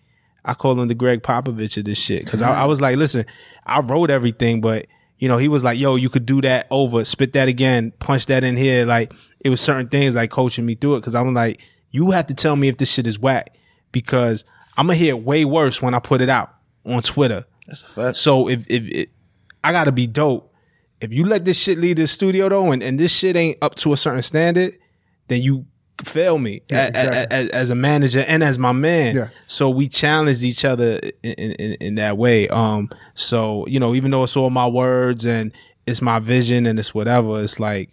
I call him the Greg Popovich of this shit because I, I was like, listen, I wrote everything, but. You know, he was like, yo, you could do that over, spit that again, punch that in here. Like, it was certain things like coaching me through it because I'm like, you have to tell me if this shit is whack because I'm going to hear it way worse when I put it out on Twitter. That's a fact. So if, if it, I got to be dope. If you let this shit leave the studio, though, and, and this shit ain't up to a certain standard, then you fail me yeah, a, exactly. a, a, as a manager and as my man. Yeah. So we challenged each other in, in, in that way. Um, so, you know, even though it's all my words and it's my vision and it's whatever, it's like,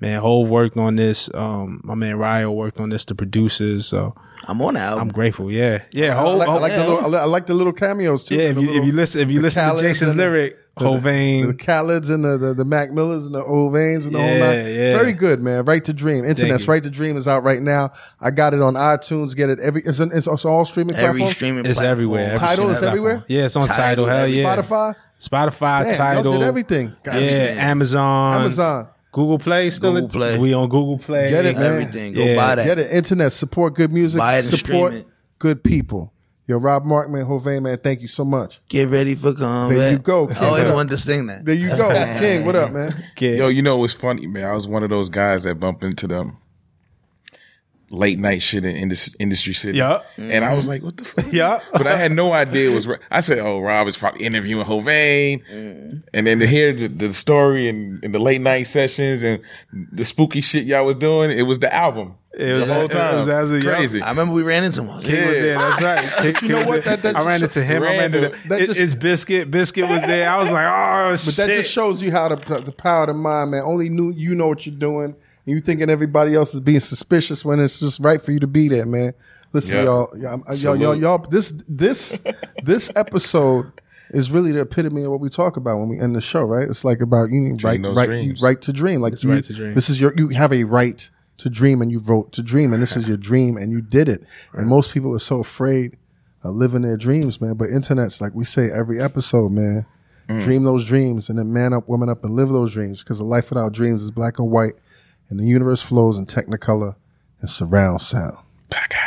man, Hov worked on this. Um, my man Ryo worked on this, the producers. So I'm on now. I'm grateful. Yeah. Yeah. Hov, I, like, I, like yeah. The little, I like the little cameos too. Yeah. If you, little, if you listen, if you listen to Jason's lyric, the, Hovain. The, the Khaled's and the, the, the Mac Millers and the Hovains and the yeah, whole lot. Yeah. Very good, man. Right to Dream. Internet's Right to Dream is out right now. I got it on iTunes. Get it every, it's, an, it's, it's all streaming every platforms. Streaming it's platform. Everywhere. Every Tidal is everywhere? Platform. Yeah, it's on Tidal. Tidal. Hell yeah. Spotify? Spotify, Damn, Tidal. Y'all did everything. Gosh, yeah, man. Amazon. Amazon. Google Play still. Google Play. We on Google Play. Get it, man. Everything. Go yeah. buy that. Get it. Internet. Support good music. Buy it and support stream it. Good people. Yo, Rob Markman, Hovain, man, thank you so much. Get ready for combat. There you go, King. I always wanted to sing that. There you go. King, what up, man? Yo, you know, it's funny, man. I was one of those guys that bumped into them. late night shit in indus- industry city. Yeah. Mm-hmm. And I was like, what the fuck? Yeah. But I had no idea it was right. I said, oh, Rob is probably interviewing Hovain. Mm. And then to hear the, the story and, and the late night sessions and the spooky shit y'all was doing, it was the album. It was the whole time. It was, it was, it was crazy. I remember we ran into one. Kid yeah. was there. That's right. Kid, you know what? That, that I ran into him. I ran into that just, it's Biscuit. Biscuit was there. I was like, oh, but shit. But that just shows you how the, the power of the mind, man. Only knew, you know what you're doing. You thinking everybody else is being suspicious when it's just right for you to be there, man. Listen, yep. y'all, y'all, y'all, y'all, y'all, this, this, this episode is really the epitome of what we talk about when we end the show, right? It's like about you need right, right, you, right to dream. Like you, right to dream. This is your, you have a right to dream, and you wrote to dream, and this is your dream, and you did it. Right. And most people are so afraid of living their dreams, man. But internet's like we say every episode, man. Mm. Dream those dreams, and then man up, woman up, and live those dreams. Because a life without dreams is black or white. And the universe flows in technicolor and surround sound. Back out.